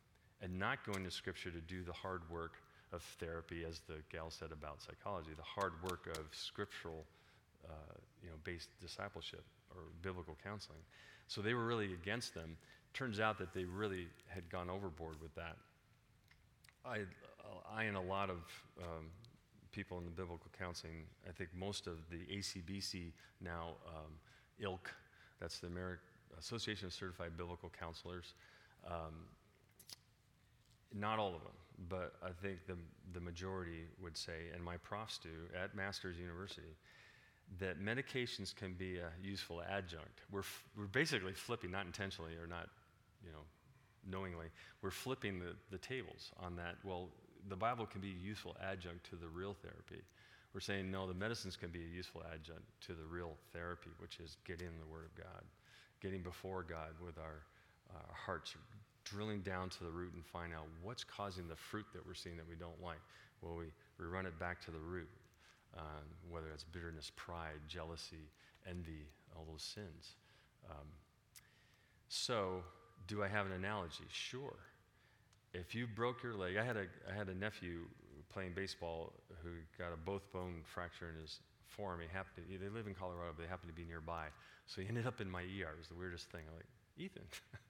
and not going to Scripture to do the hard work of therapy, as the gal said about psychology, the hard work of scriptural, based discipleship or biblical counseling. So they were really against them. Turns out that they really had gone overboard with that. I and a lot of people in the biblical counseling, I think most of the ACBC now, ILC, that's the American Association of Certified Biblical Counselors, not all of them, but I think the majority would say, and my profs do at Masters University, that medications can be a useful adjunct. We're basically flipping, not intentionally or not, knowingly, we're flipping the tables on that. Well, the Bible can be a useful adjunct to the real therapy. We're saying, no, the medicines can be a useful adjunct to the real therapy, which is getting the Word of God, getting before God with our hearts, drilling down to the root and find out what's causing the fruit that we're seeing that we don't like. Well, we run it back to the root, whether it's bitterness, pride, jealousy, envy, all those sins. So do I have an analogy? Sure. If you broke your leg, I had a nephew playing baseball who got a both bone fracture in his forearm. They live in Colorado, but they happened to be nearby. So he ended up in my ER. It was the weirdest thing. I'm like, Ethan,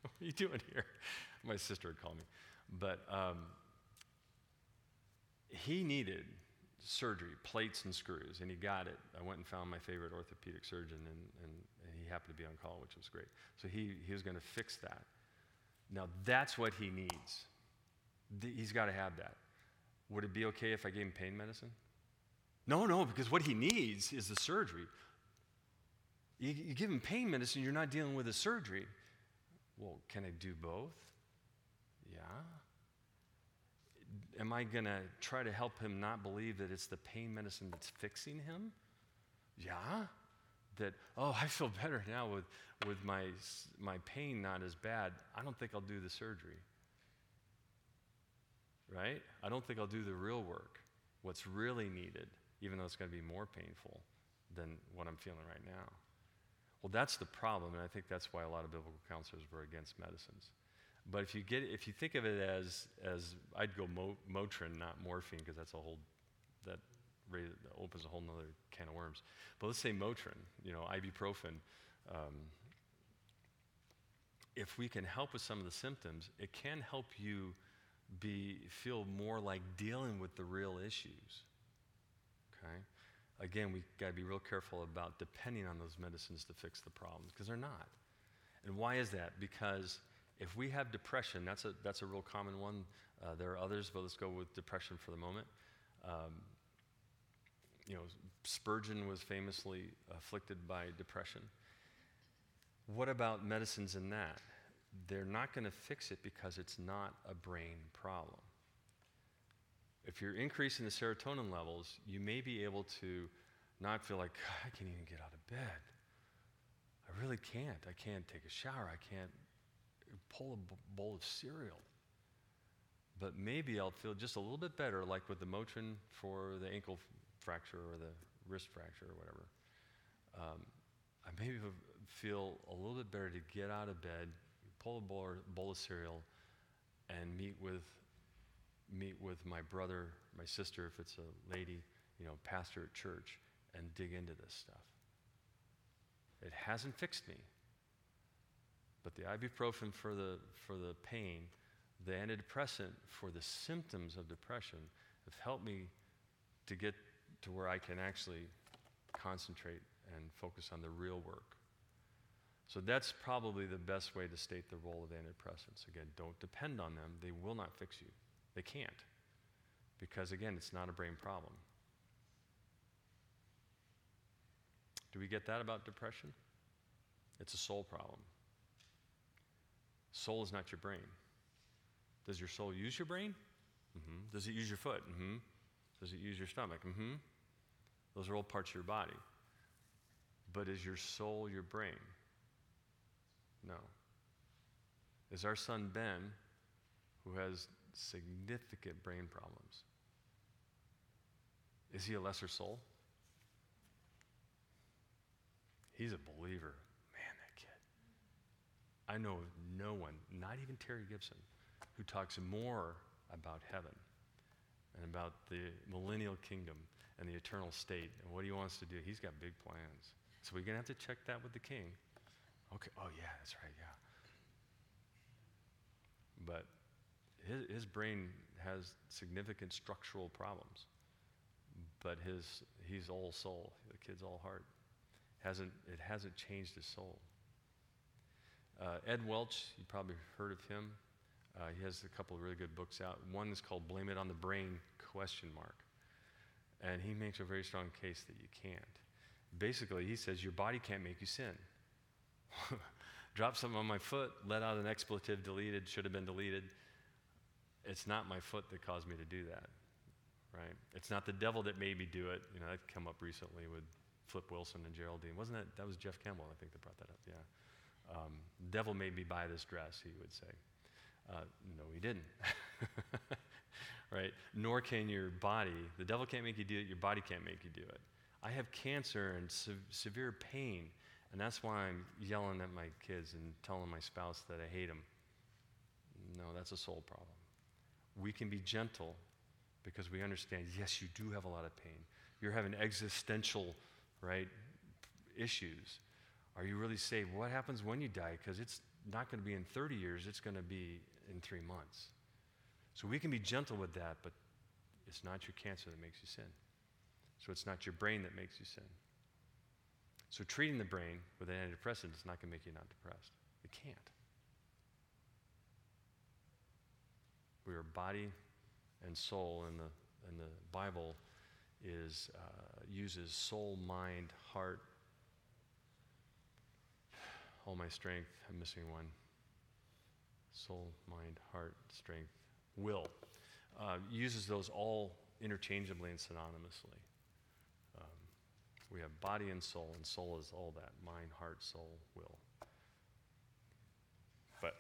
what are you doing here? My sister would call me. But he needed surgery, plates and screws, and he got it. I went and found my favorite orthopedic surgeon, and he happened to be on call, which was great. So he was going to fix that. Now, that's what he needs. He's got to have that. Would it be okay if I gave him pain medicine? No, because what he needs is the surgery. You give him pain medicine, you're not dealing with a surgery. Well, can I do both? Yeah. Am I going to try to help him not believe that it's the pain medicine that's fixing him? yeah, that, oh, I feel better now with my pain not as bad. I don't think I'll do the surgery, right? I don't think I'll do the real work, what's really needed, even though it's going to be more painful than what I'm feeling right now. Well, that's the problem, and I think that's why a lot of biblical counselors were against medicines. But if you think of it as I'd go Motrin, not morphine, because that's a whole, that opens a whole nother can of worms. But let's say Motrin, you know, ibuprofen. If we can help with some of the symptoms, it can help you feel more like dealing with the real issues. Okay. Again, we got to be real careful about depending on those medicines to fix the problems, because they're not. And why is that? Because if we have depression, that's a real common one. There are others, but let's go with depression for the moment. You know, Spurgeon was famously afflicted by depression. What about medicines in that? They're not going to fix it because it's not a brain problem. If you're increasing the serotonin levels, you may be able to not feel like, I can't even get out of bed. I really can't. I can't take a shower. I can't pull a bowl of cereal. But maybe I'll feel just a little bit better, like with the Motrin for the ankle fracture or the wrist fracture or whatever. I maybe feel a little bit better to get out of bed, pull a bowl of cereal, and meet with my brother, my sister, if it's a lady, you know, pastor at church, and dig into this stuff. It hasn't fixed me. But the ibuprofen for the pain, the antidepressant for the symptoms of depression have helped me to get to where I can actually concentrate and focus on the real work. So that's probably the best way to state the role of antidepressants. Again, don't depend on them. They will not fix you. They can't, because, again, it's not a brain problem. Do we get that about depression? It's a soul problem. Soul is not your brain. Does your soul use your brain? Mm-hmm. Does it use your foot? Mm-hmm. Does it use your stomach? Mm-hmm. Those are all parts of your body. But is your soul your brain? No. Is our son Ben, who has significant brain problems, is he a lesser soul? He's a believer. Man, that kid. I know of no one, not even Terry Gibson, who talks more about heaven and about the millennial kingdom and the eternal state and what he wants to do. He's got big plans. So we're going to have to check that with the king. Okay, oh yeah, that's right, yeah. But his brain has significant structural problems, but he's all soul. The kid's all heart. It hasn't changed his soul. Ed Welch, you probably heard of him. He has a couple of really good books out. One is called "Blame It on the Brain?" And he makes a very strong case that you can't. Basically, he says your body can't make you sin. Drop something on my foot, let out an expletive deleted, should have been deleted. It's not my foot that caused me to do that, right? It's not the devil that made me do it. You know, that come up recently with Flip Wilson and Geraldine. Wasn't that was Jeff Campbell, I think, that brought that up, yeah. Devil made me buy this dress, he would say. No, he didn't, right? Nor can your body. The devil can't make you do it. Your body can't make you do it. I have cancer and severe pain, and that's why I'm yelling at my kids and telling my spouse that I hate him. No, that's a soul problem. We can be gentle because we understand, yes, you do have a lot of pain. You're having existential, right, issues. Are you really saved? What happens when you die? Because it's not going to be in 30 years. It's going to be in 3 months. So we can be gentle with that, but it's not your cancer that makes you sin. So it's not your brain that makes you sin. So treating the brain with an antidepressant is not going to make you not depressed. It can't. We are body and soul, and the Bible uses soul, mind, heart. All my strength. I'm missing one. Soul, mind, heart, strength, will. Uses those all interchangeably and synonymously. We have body and soul is all that, mind, heart, soul, will. But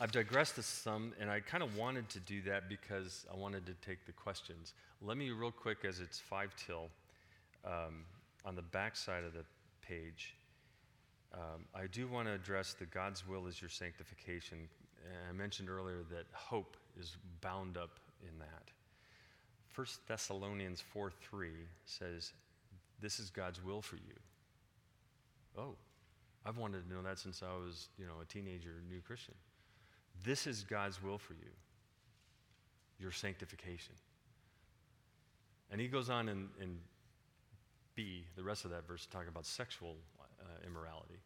I've digressed this some, and I kind of wanted to do that because I wanted to take the questions. Let me real quick, as it's 5 till, on the back side of the page, I do want to address the God's will is your sanctification. And I mentioned earlier that hope is bound up in that. 1 Thessalonians 4:3 says, this is God's will for you. Oh, I've wanted to know that since I was, a teenager, new Christian. This is God's will for you, your sanctification. And he goes on in B, the rest of that verse, talking about sexual immorality,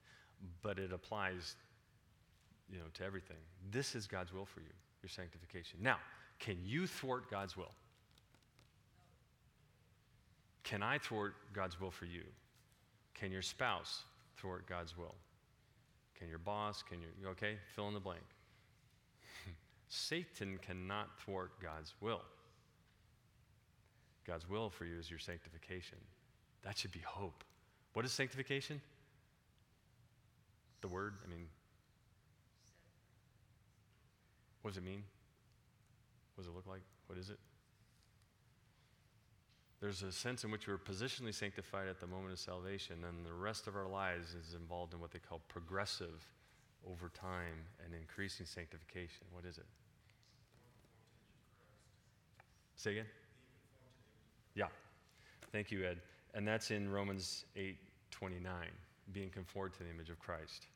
but it applies, to everything. This is God's will for you, your sanctification. Now, can you thwart God's will? Can I thwart God's will for you? Can your spouse thwart God's will? Can your boss? Okay, fill in the blank. Satan cannot thwart God's will. God's will for you is your sanctification. That should be hope. What is sanctification? The word, what does it mean? What does it look like? What is it? There's a sense in which we're positionally sanctified at the moment of salvation, and the rest of our lives is involved in what they call progressive, over time, and increasing sanctification. What is it? Say again? Yeah. Thank you, Ed. And that's in Romans 8:29, being conformed to the image of Christ.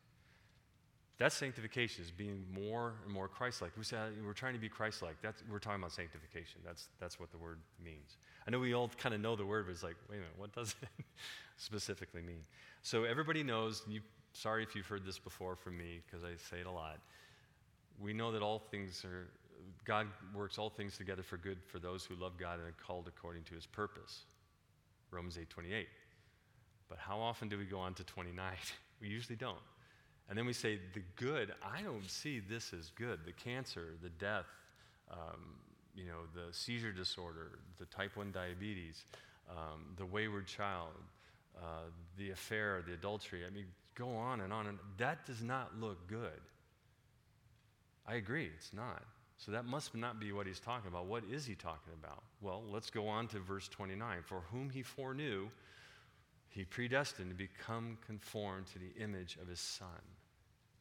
That's sanctification, is being more and more Christ-like. We say we're trying to be Christ-like. We're talking about sanctification. That's what the word means. I know we all kind of know the word, but it's like, wait a minute, what does it specifically mean? So everybody knows, sorry if you've heard this before from me, because I say it a lot. We know that God works all things together for good for those who love God and are called according to his purpose. Romans 8:28. But how often do we go on to 29? We usually don't. And then we say, the good, I don't see this as good. The cancer, the death, the seizure disorder, the type 1 diabetes, the wayward child, the affair, the adultery. Go on. And that does not look good. I agree, it's not. So that must not be what he's talking about. What is he talking about? Well, let's go on to verse 29. For whom he foreknew, he predestined to become conformed to the image of his Son,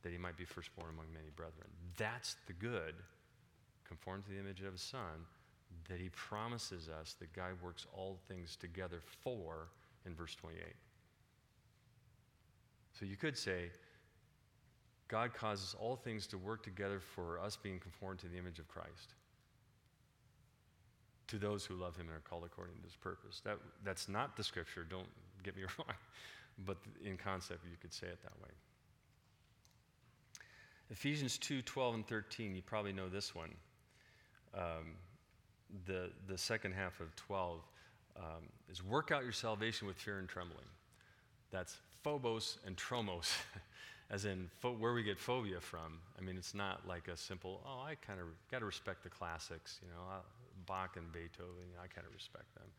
that he might be firstborn among many brethren. That's the good, conformed to the image of his Son, that he promises us that God works all things together for, in verse 28. So you could say, God causes all things to work together for us being conformed to the image of Christ, to those who love him and are called according to his purpose. That's not the scripture, don't get me wrong, but in concept you could say it that way. Ephesians 2:12 and 13, you probably know this one. The second half of 12 is work out your salvation with fear and trembling. That's phobos and tromos, as in where we get phobia from. It's not like a simple, I kind of got to respect the classics, Bach and Beethoven, I kind of respect them.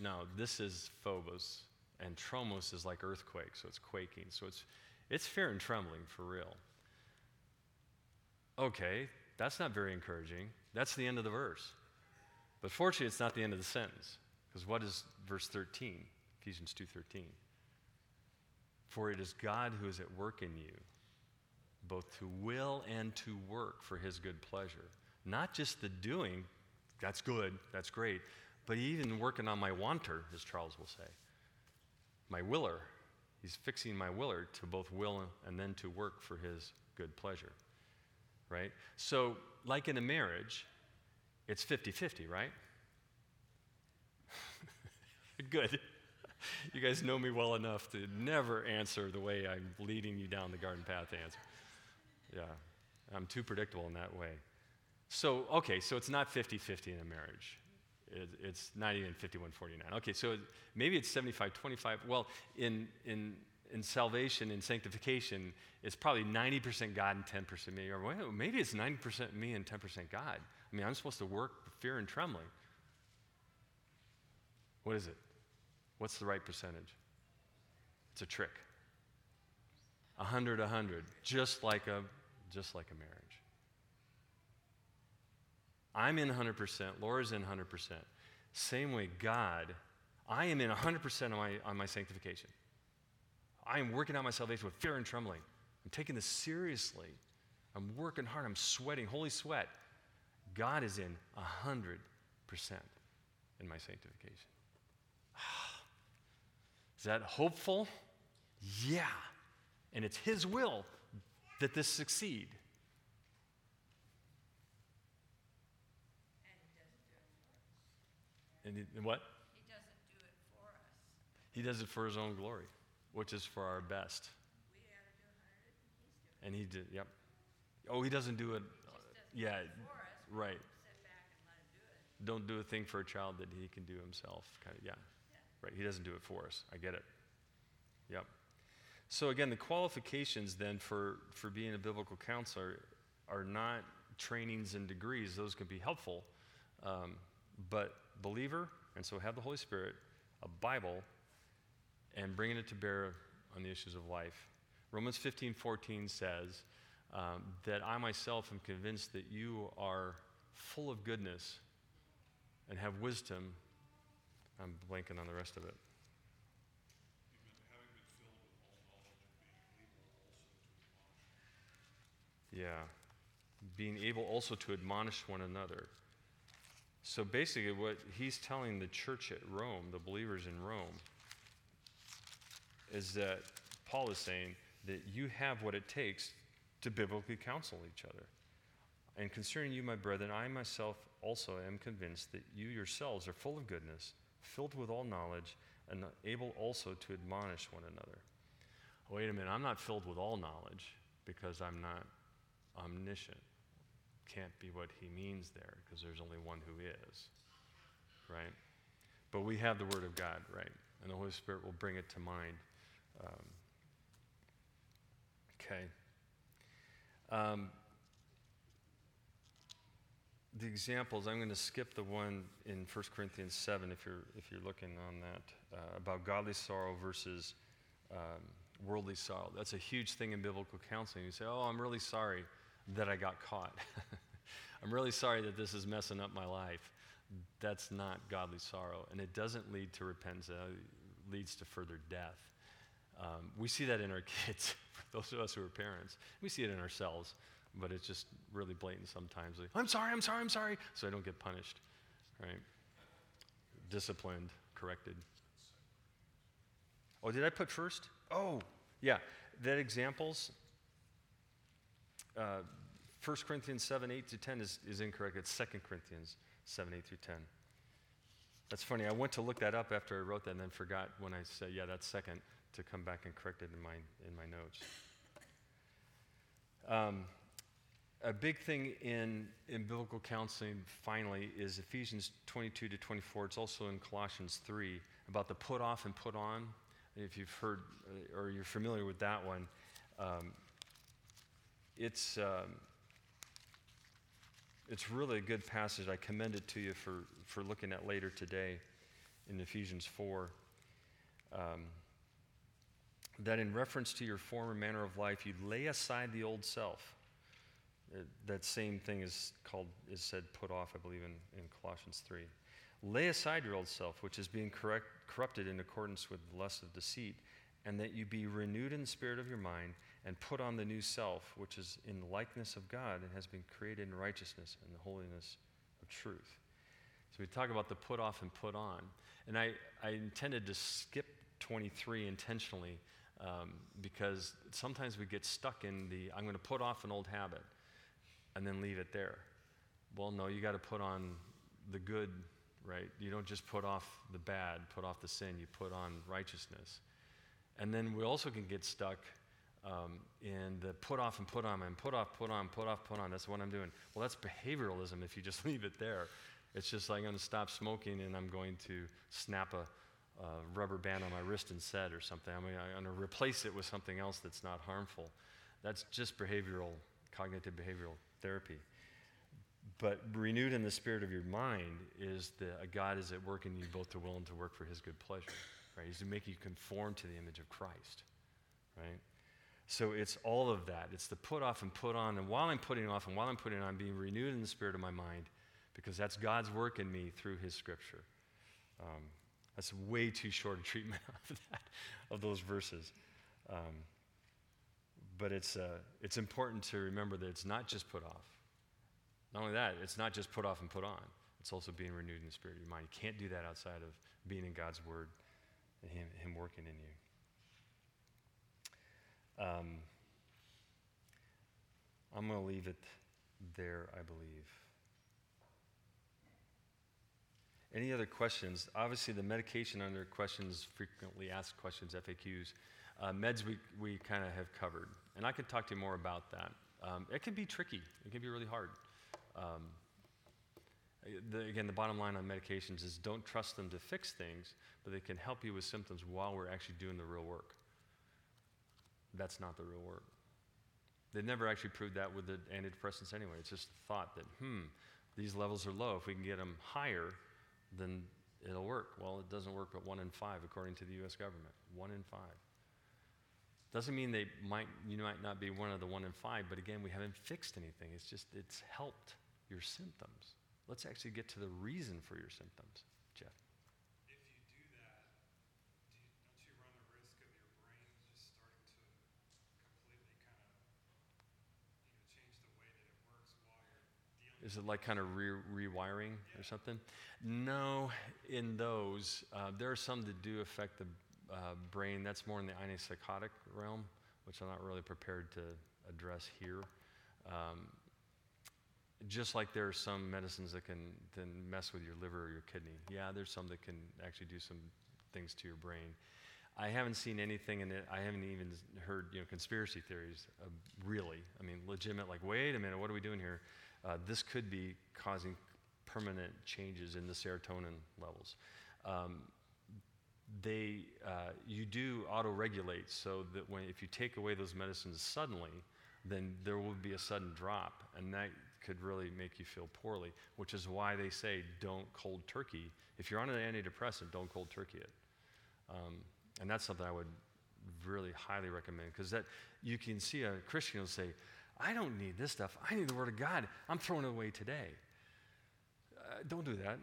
No, this is phobos, and tromos is like earthquake, so it's quaking. So it's fear and trembling for real. Okay, that's not very encouraging. That's the end of the verse. But fortunately, it's not the end of the sentence, because what is verse 13, Ephesians 2:13? For it is God who is at work in you, both to will and to work for his good pleasure. Not just the doing, that's good, that's great, but even working on my wanter, as Charles will say. My willer, he's fixing my willer to both will and then to work for his good pleasure, right? So, like in a marriage, it's 50-50, right? Good. You guys know me well enough to never answer the way I'm leading you down the garden path to answer. Yeah, I'm too predictable in that way. So, so it's not 50-50 in a marriage. It's not even 51-49. Okay, so maybe it's 75-25. Well, in salvation, in sanctification, it's probably 90% God and 10% me. Or maybe it's 90% me and 10% God. I'm supposed to work fear and trembling. What is it? What's the right percentage? It's a trick. 100, just like a marriage. I'm in 100%, Laura's in 100%. Same way God, I am in 100% on my sanctification. I am working out my salvation with fear and trembling. I'm taking this seriously. I'm working hard. I'm sweating, holy sweat. God is in 100% in my sanctification. Is that hopeful? Yeah. And it's His will that this succeed. And what? He doesn't do it for us. He does it for His own glory, which is for our best. We gotta do 100, and He's doing it. And He did, yep. Oh, He doesn't do it. He just doesn't do it for us. Right. Sit back and let Him do it. Don't do a thing for a child that He can do Himself. Kind of, yeah. Right. He doesn't do it for us. I get it. Yep. So again, the qualifications then for being a biblical counselor are not trainings and degrees. Those can be helpful, but believer, and so have the Holy Spirit, a Bible, and bringing it to bear on the issues of life. Romans 15:14 says that I myself am convinced that you are full of goodness and have wisdom. I'm blanking on the rest of it. Yeah, being able also to admonish one another. So basically what he's telling the church at Rome, the believers in Rome, is that Paul is saying that you have what it takes to biblically counsel each other. And concerning you, my brethren, I myself also am convinced that you yourselves are full of goodness, filled with all knowledge, and able also to admonish one another. Wait a minute, I'm not filled with all knowledge because I'm not omniscient. Can't be what he means there, because there's only one who is, right? But we have the Word of God, right? And the Holy Spirit will bring it to mind. The examples, I'm going to skip the one in 1 Corinthians 7, if you're looking on that, about godly sorrow versus worldly sorrow. That's a huge thing in biblical counseling. You say, oh, I'm really sorry that I got caught. I'm really sorry that this is messing up my life. That's not godly sorrow, and it doesn't lead to repentance. It leads to further death. We see that in our kids, for those of us who are parents. We see it in ourselves, but it's just really blatant sometimes. Like, I'm sorry, so I don't get punished, right? Disciplined, corrected. Oh, did I put first? Oh, yeah, that examples. 1 Corinthians 7, 8 to 10 is incorrect. It's 2 Corinthians 7, 8 through 10. That's funny. I went to look that up after I wrote that and then forgot when I said, yeah, that's second, to come back and correct it in my notes. A big thing in biblical counseling, finally, is Ephesians 22 to 24. It's also in Colossians 3 about the put off and put on. If you've heard or you're familiar with that one, it's really a good passage. I commend it to you for looking at later today in Ephesians 4. That in reference to your former manner of life, you lay aside the old self. That same thing is said put off, I believe, in Colossians 3. Lay aside your old self, which is being corrupted in accordance with the lust of deceit, and that you be renewed in the spirit of your mind, and put on the new self, which is in the likeness of God and has been created in righteousness and the holiness of truth. So we talk about the put off and put on. And I intended to skip 23 intentionally because sometimes we get stuck in the, I'm going to put off an old habit and then leave it there. Well, no, you got to put on the good, right? You don't just put off the bad, put off the sin, you put on righteousness. And then we also can get stuck in the put off and put on and put off, put on. That's what I'm doing. Well, that's behavioralism if you just leave it there. It's just like I'm going to stop smoking and I'm going to snap a rubber band on my wrist instead or something. I'm going to replace it with something else that's not harmful. That's just behavioral, cognitive behavioral therapy. But renewed in the spirit of your mind is that God is at work in you both to will and to work for His good pleasure, right? He's to make you conform to the image of Christ, right? So it's all of that. It's the put off and put on, and while I'm putting off and while I'm putting on, I'm being renewed in the spirit of my mind, because that's God's work in me through his scripture. That's way too short a treatment of that, of those verses. But it's important to remember that it's not just put off. Not only that, it's not just put off and put on. It's also being renewed in the spirit of your mind. You can't do that outside of being in God's word and him working in you. I'm going to leave it there, I believe. Any other questions? Obviously, the medication under questions, frequently asked questions, FAQs. Meds we kind of have covered. And I could talk to you more about that. It can be tricky. It can be really hard. Again, the bottom line on medications is don't trust them to fix things, but they can help you with symptoms while we're actually doing the real work. That's not the real work. They've never actually proved that with the antidepressants anyway. It's just the thought that, these levels are low. If we can get them higher, then it'll work. Well, it doesn't work but 1 in 5, according to the U.S. government. 1 in 5. Doesn't mean you might not be one of the 1 in 5, but again, we haven't fixed anything. It's just, it's helped your symptoms. Let's actually get to the reason for your symptoms. Jeff? If you do that, don't you run the risk of your brain just starting to completely kind of change the way that it works while you're dealing with it? Is it like kind of rewiring or something? No, in those, there are some that do affect the brain. That's more in the antipsychotic realm, which I'm not really prepared to address here. Just like there are some medicines that can then mess with your liver or your kidney. Yeah, there's some that can actually do some things to your brain. I haven't seen anything in it. I haven't even heard conspiracy theories, really. I mean, legitimate, like, wait a minute, what are we doing here? This could be causing permanent changes in the serotonin levels. You do auto-regulate, so that if you take away those medicines suddenly, then there will be a sudden drop, and that could really make you feel poorly, which is why they say don't cold turkey. If you're on an antidepressant, don't cold turkey it. And that's something I would really highly recommend, because that you can see a Christian will say, I don't need this stuff. I need the Word of God. I'm throwing it away today. Don't do that.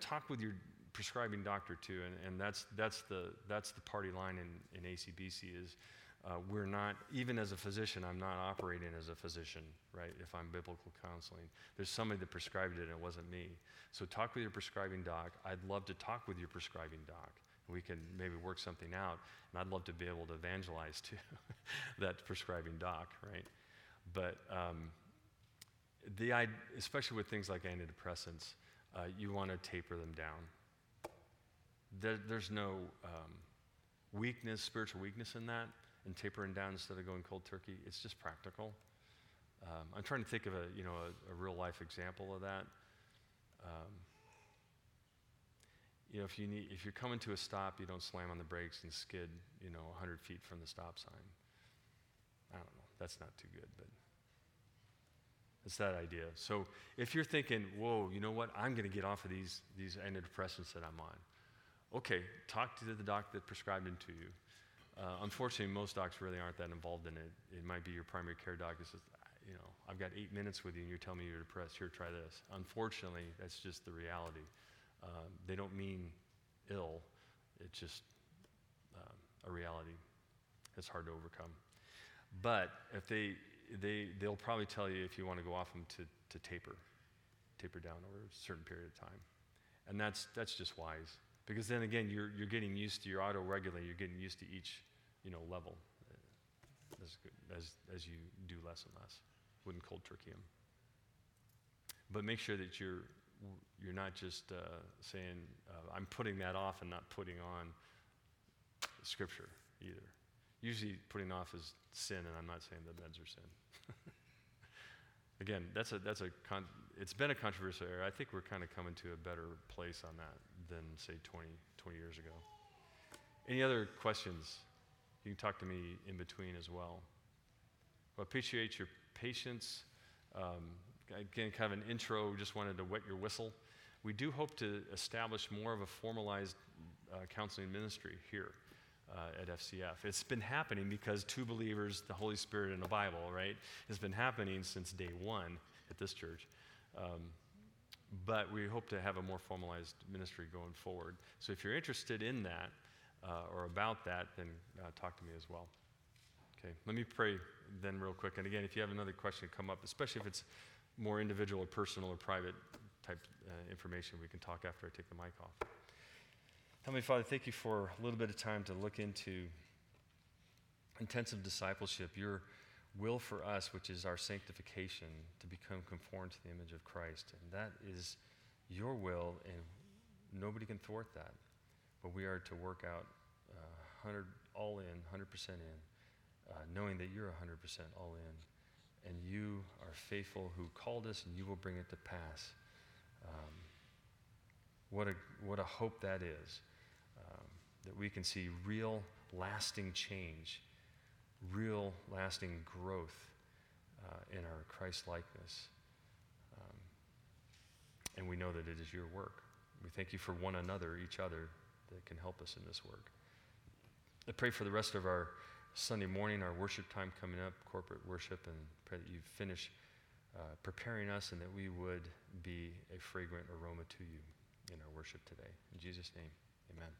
Talk with your prescribing doctor too, and that's the party line in ACBC is we're not, even as a physician, I'm not operating as a physician, right? If I'm biblical counseling, there's somebody that prescribed it and it wasn't me. So talk with your prescribing doc. I'd love to talk with your prescribing doc. We can maybe work something out, and I'd love to be able to evangelize to that prescribing doc, right? But especially with things like antidepressants, you want to taper them down. There's no spiritual weakness in that, and tapering down instead of going cold turkey. It's just practical. I'm trying to think of a real life example of that. If you're coming to a stop, you don't slam on the brakes and skid 100 feet from the stop sign. I don't know. That's not too good, but it's that idea. So if you're thinking, whoa, you know what? I'm going to get off of these antidepressants that I'm on. Okay, talk to the doc that prescribed them to you. Unfortunately, most docs really aren't that involved in it. It might be your primary care doc that says, I've got 8 minutes with you and you're telling me you're depressed. Here, try this. Unfortunately, that's just the reality. They don't mean ill. It's just a reality. It's hard to overcome. But if they'll probably tell you if you want to go off them to taper down over a certain period of time. And that's just wise. Because then again, you're getting used to your auto-regulating. You're getting used to each, level as you do less and less. Wouldn't cold turkey them. But make sure that you're not just saying I'm putting that off and not putting on Scripture either. Usually, putting off is sin, and I'm not saying that meds are sin. Again, it's been a controversial area. I think we're kind of coming to a better place on that than, say, 20 years ago. Any other questions? You can talk to me in between as well. I appreciate your patience. Again, kind of an intro, just wanted to wet your whistle. We do hope to establish more of a formalized counseling ministry here at FCF. It's been happening because two believers, the Holy Spirit and the Bible, right? It's been happening since day one at this church. But we hope to have a more formalized ministry going forward. So if you're interested in that or about that, then talk to me as well. Okay, let me pray then real quick. And again, if you have another question come up, especially if it's more individual or personal or private type information, we can talk after I take the mic off. Heavenly Father, thank you for a little bit of time to look into intensive discipleship, your will for us, which is our sanctification, to become conformed to the image of Christ. And that is your will, and nobody can thwart that. But we are to work out 100% in, knowing that you're 100% all in. And you are faithful who called us, and you will bring it to pass. What a hope that is, that we can see real, lasting change, real, lasting growth in our Christ-likeness. And we know that it is your work. We thank you for one another, each other, that can help us in this work. I pray for the rest of our Sunday morning, our worship time coming up, corporate worship, and pray that you finish preparing us and that we would be a fragrant aroma to you in our worship today. In Jesus' name, amen.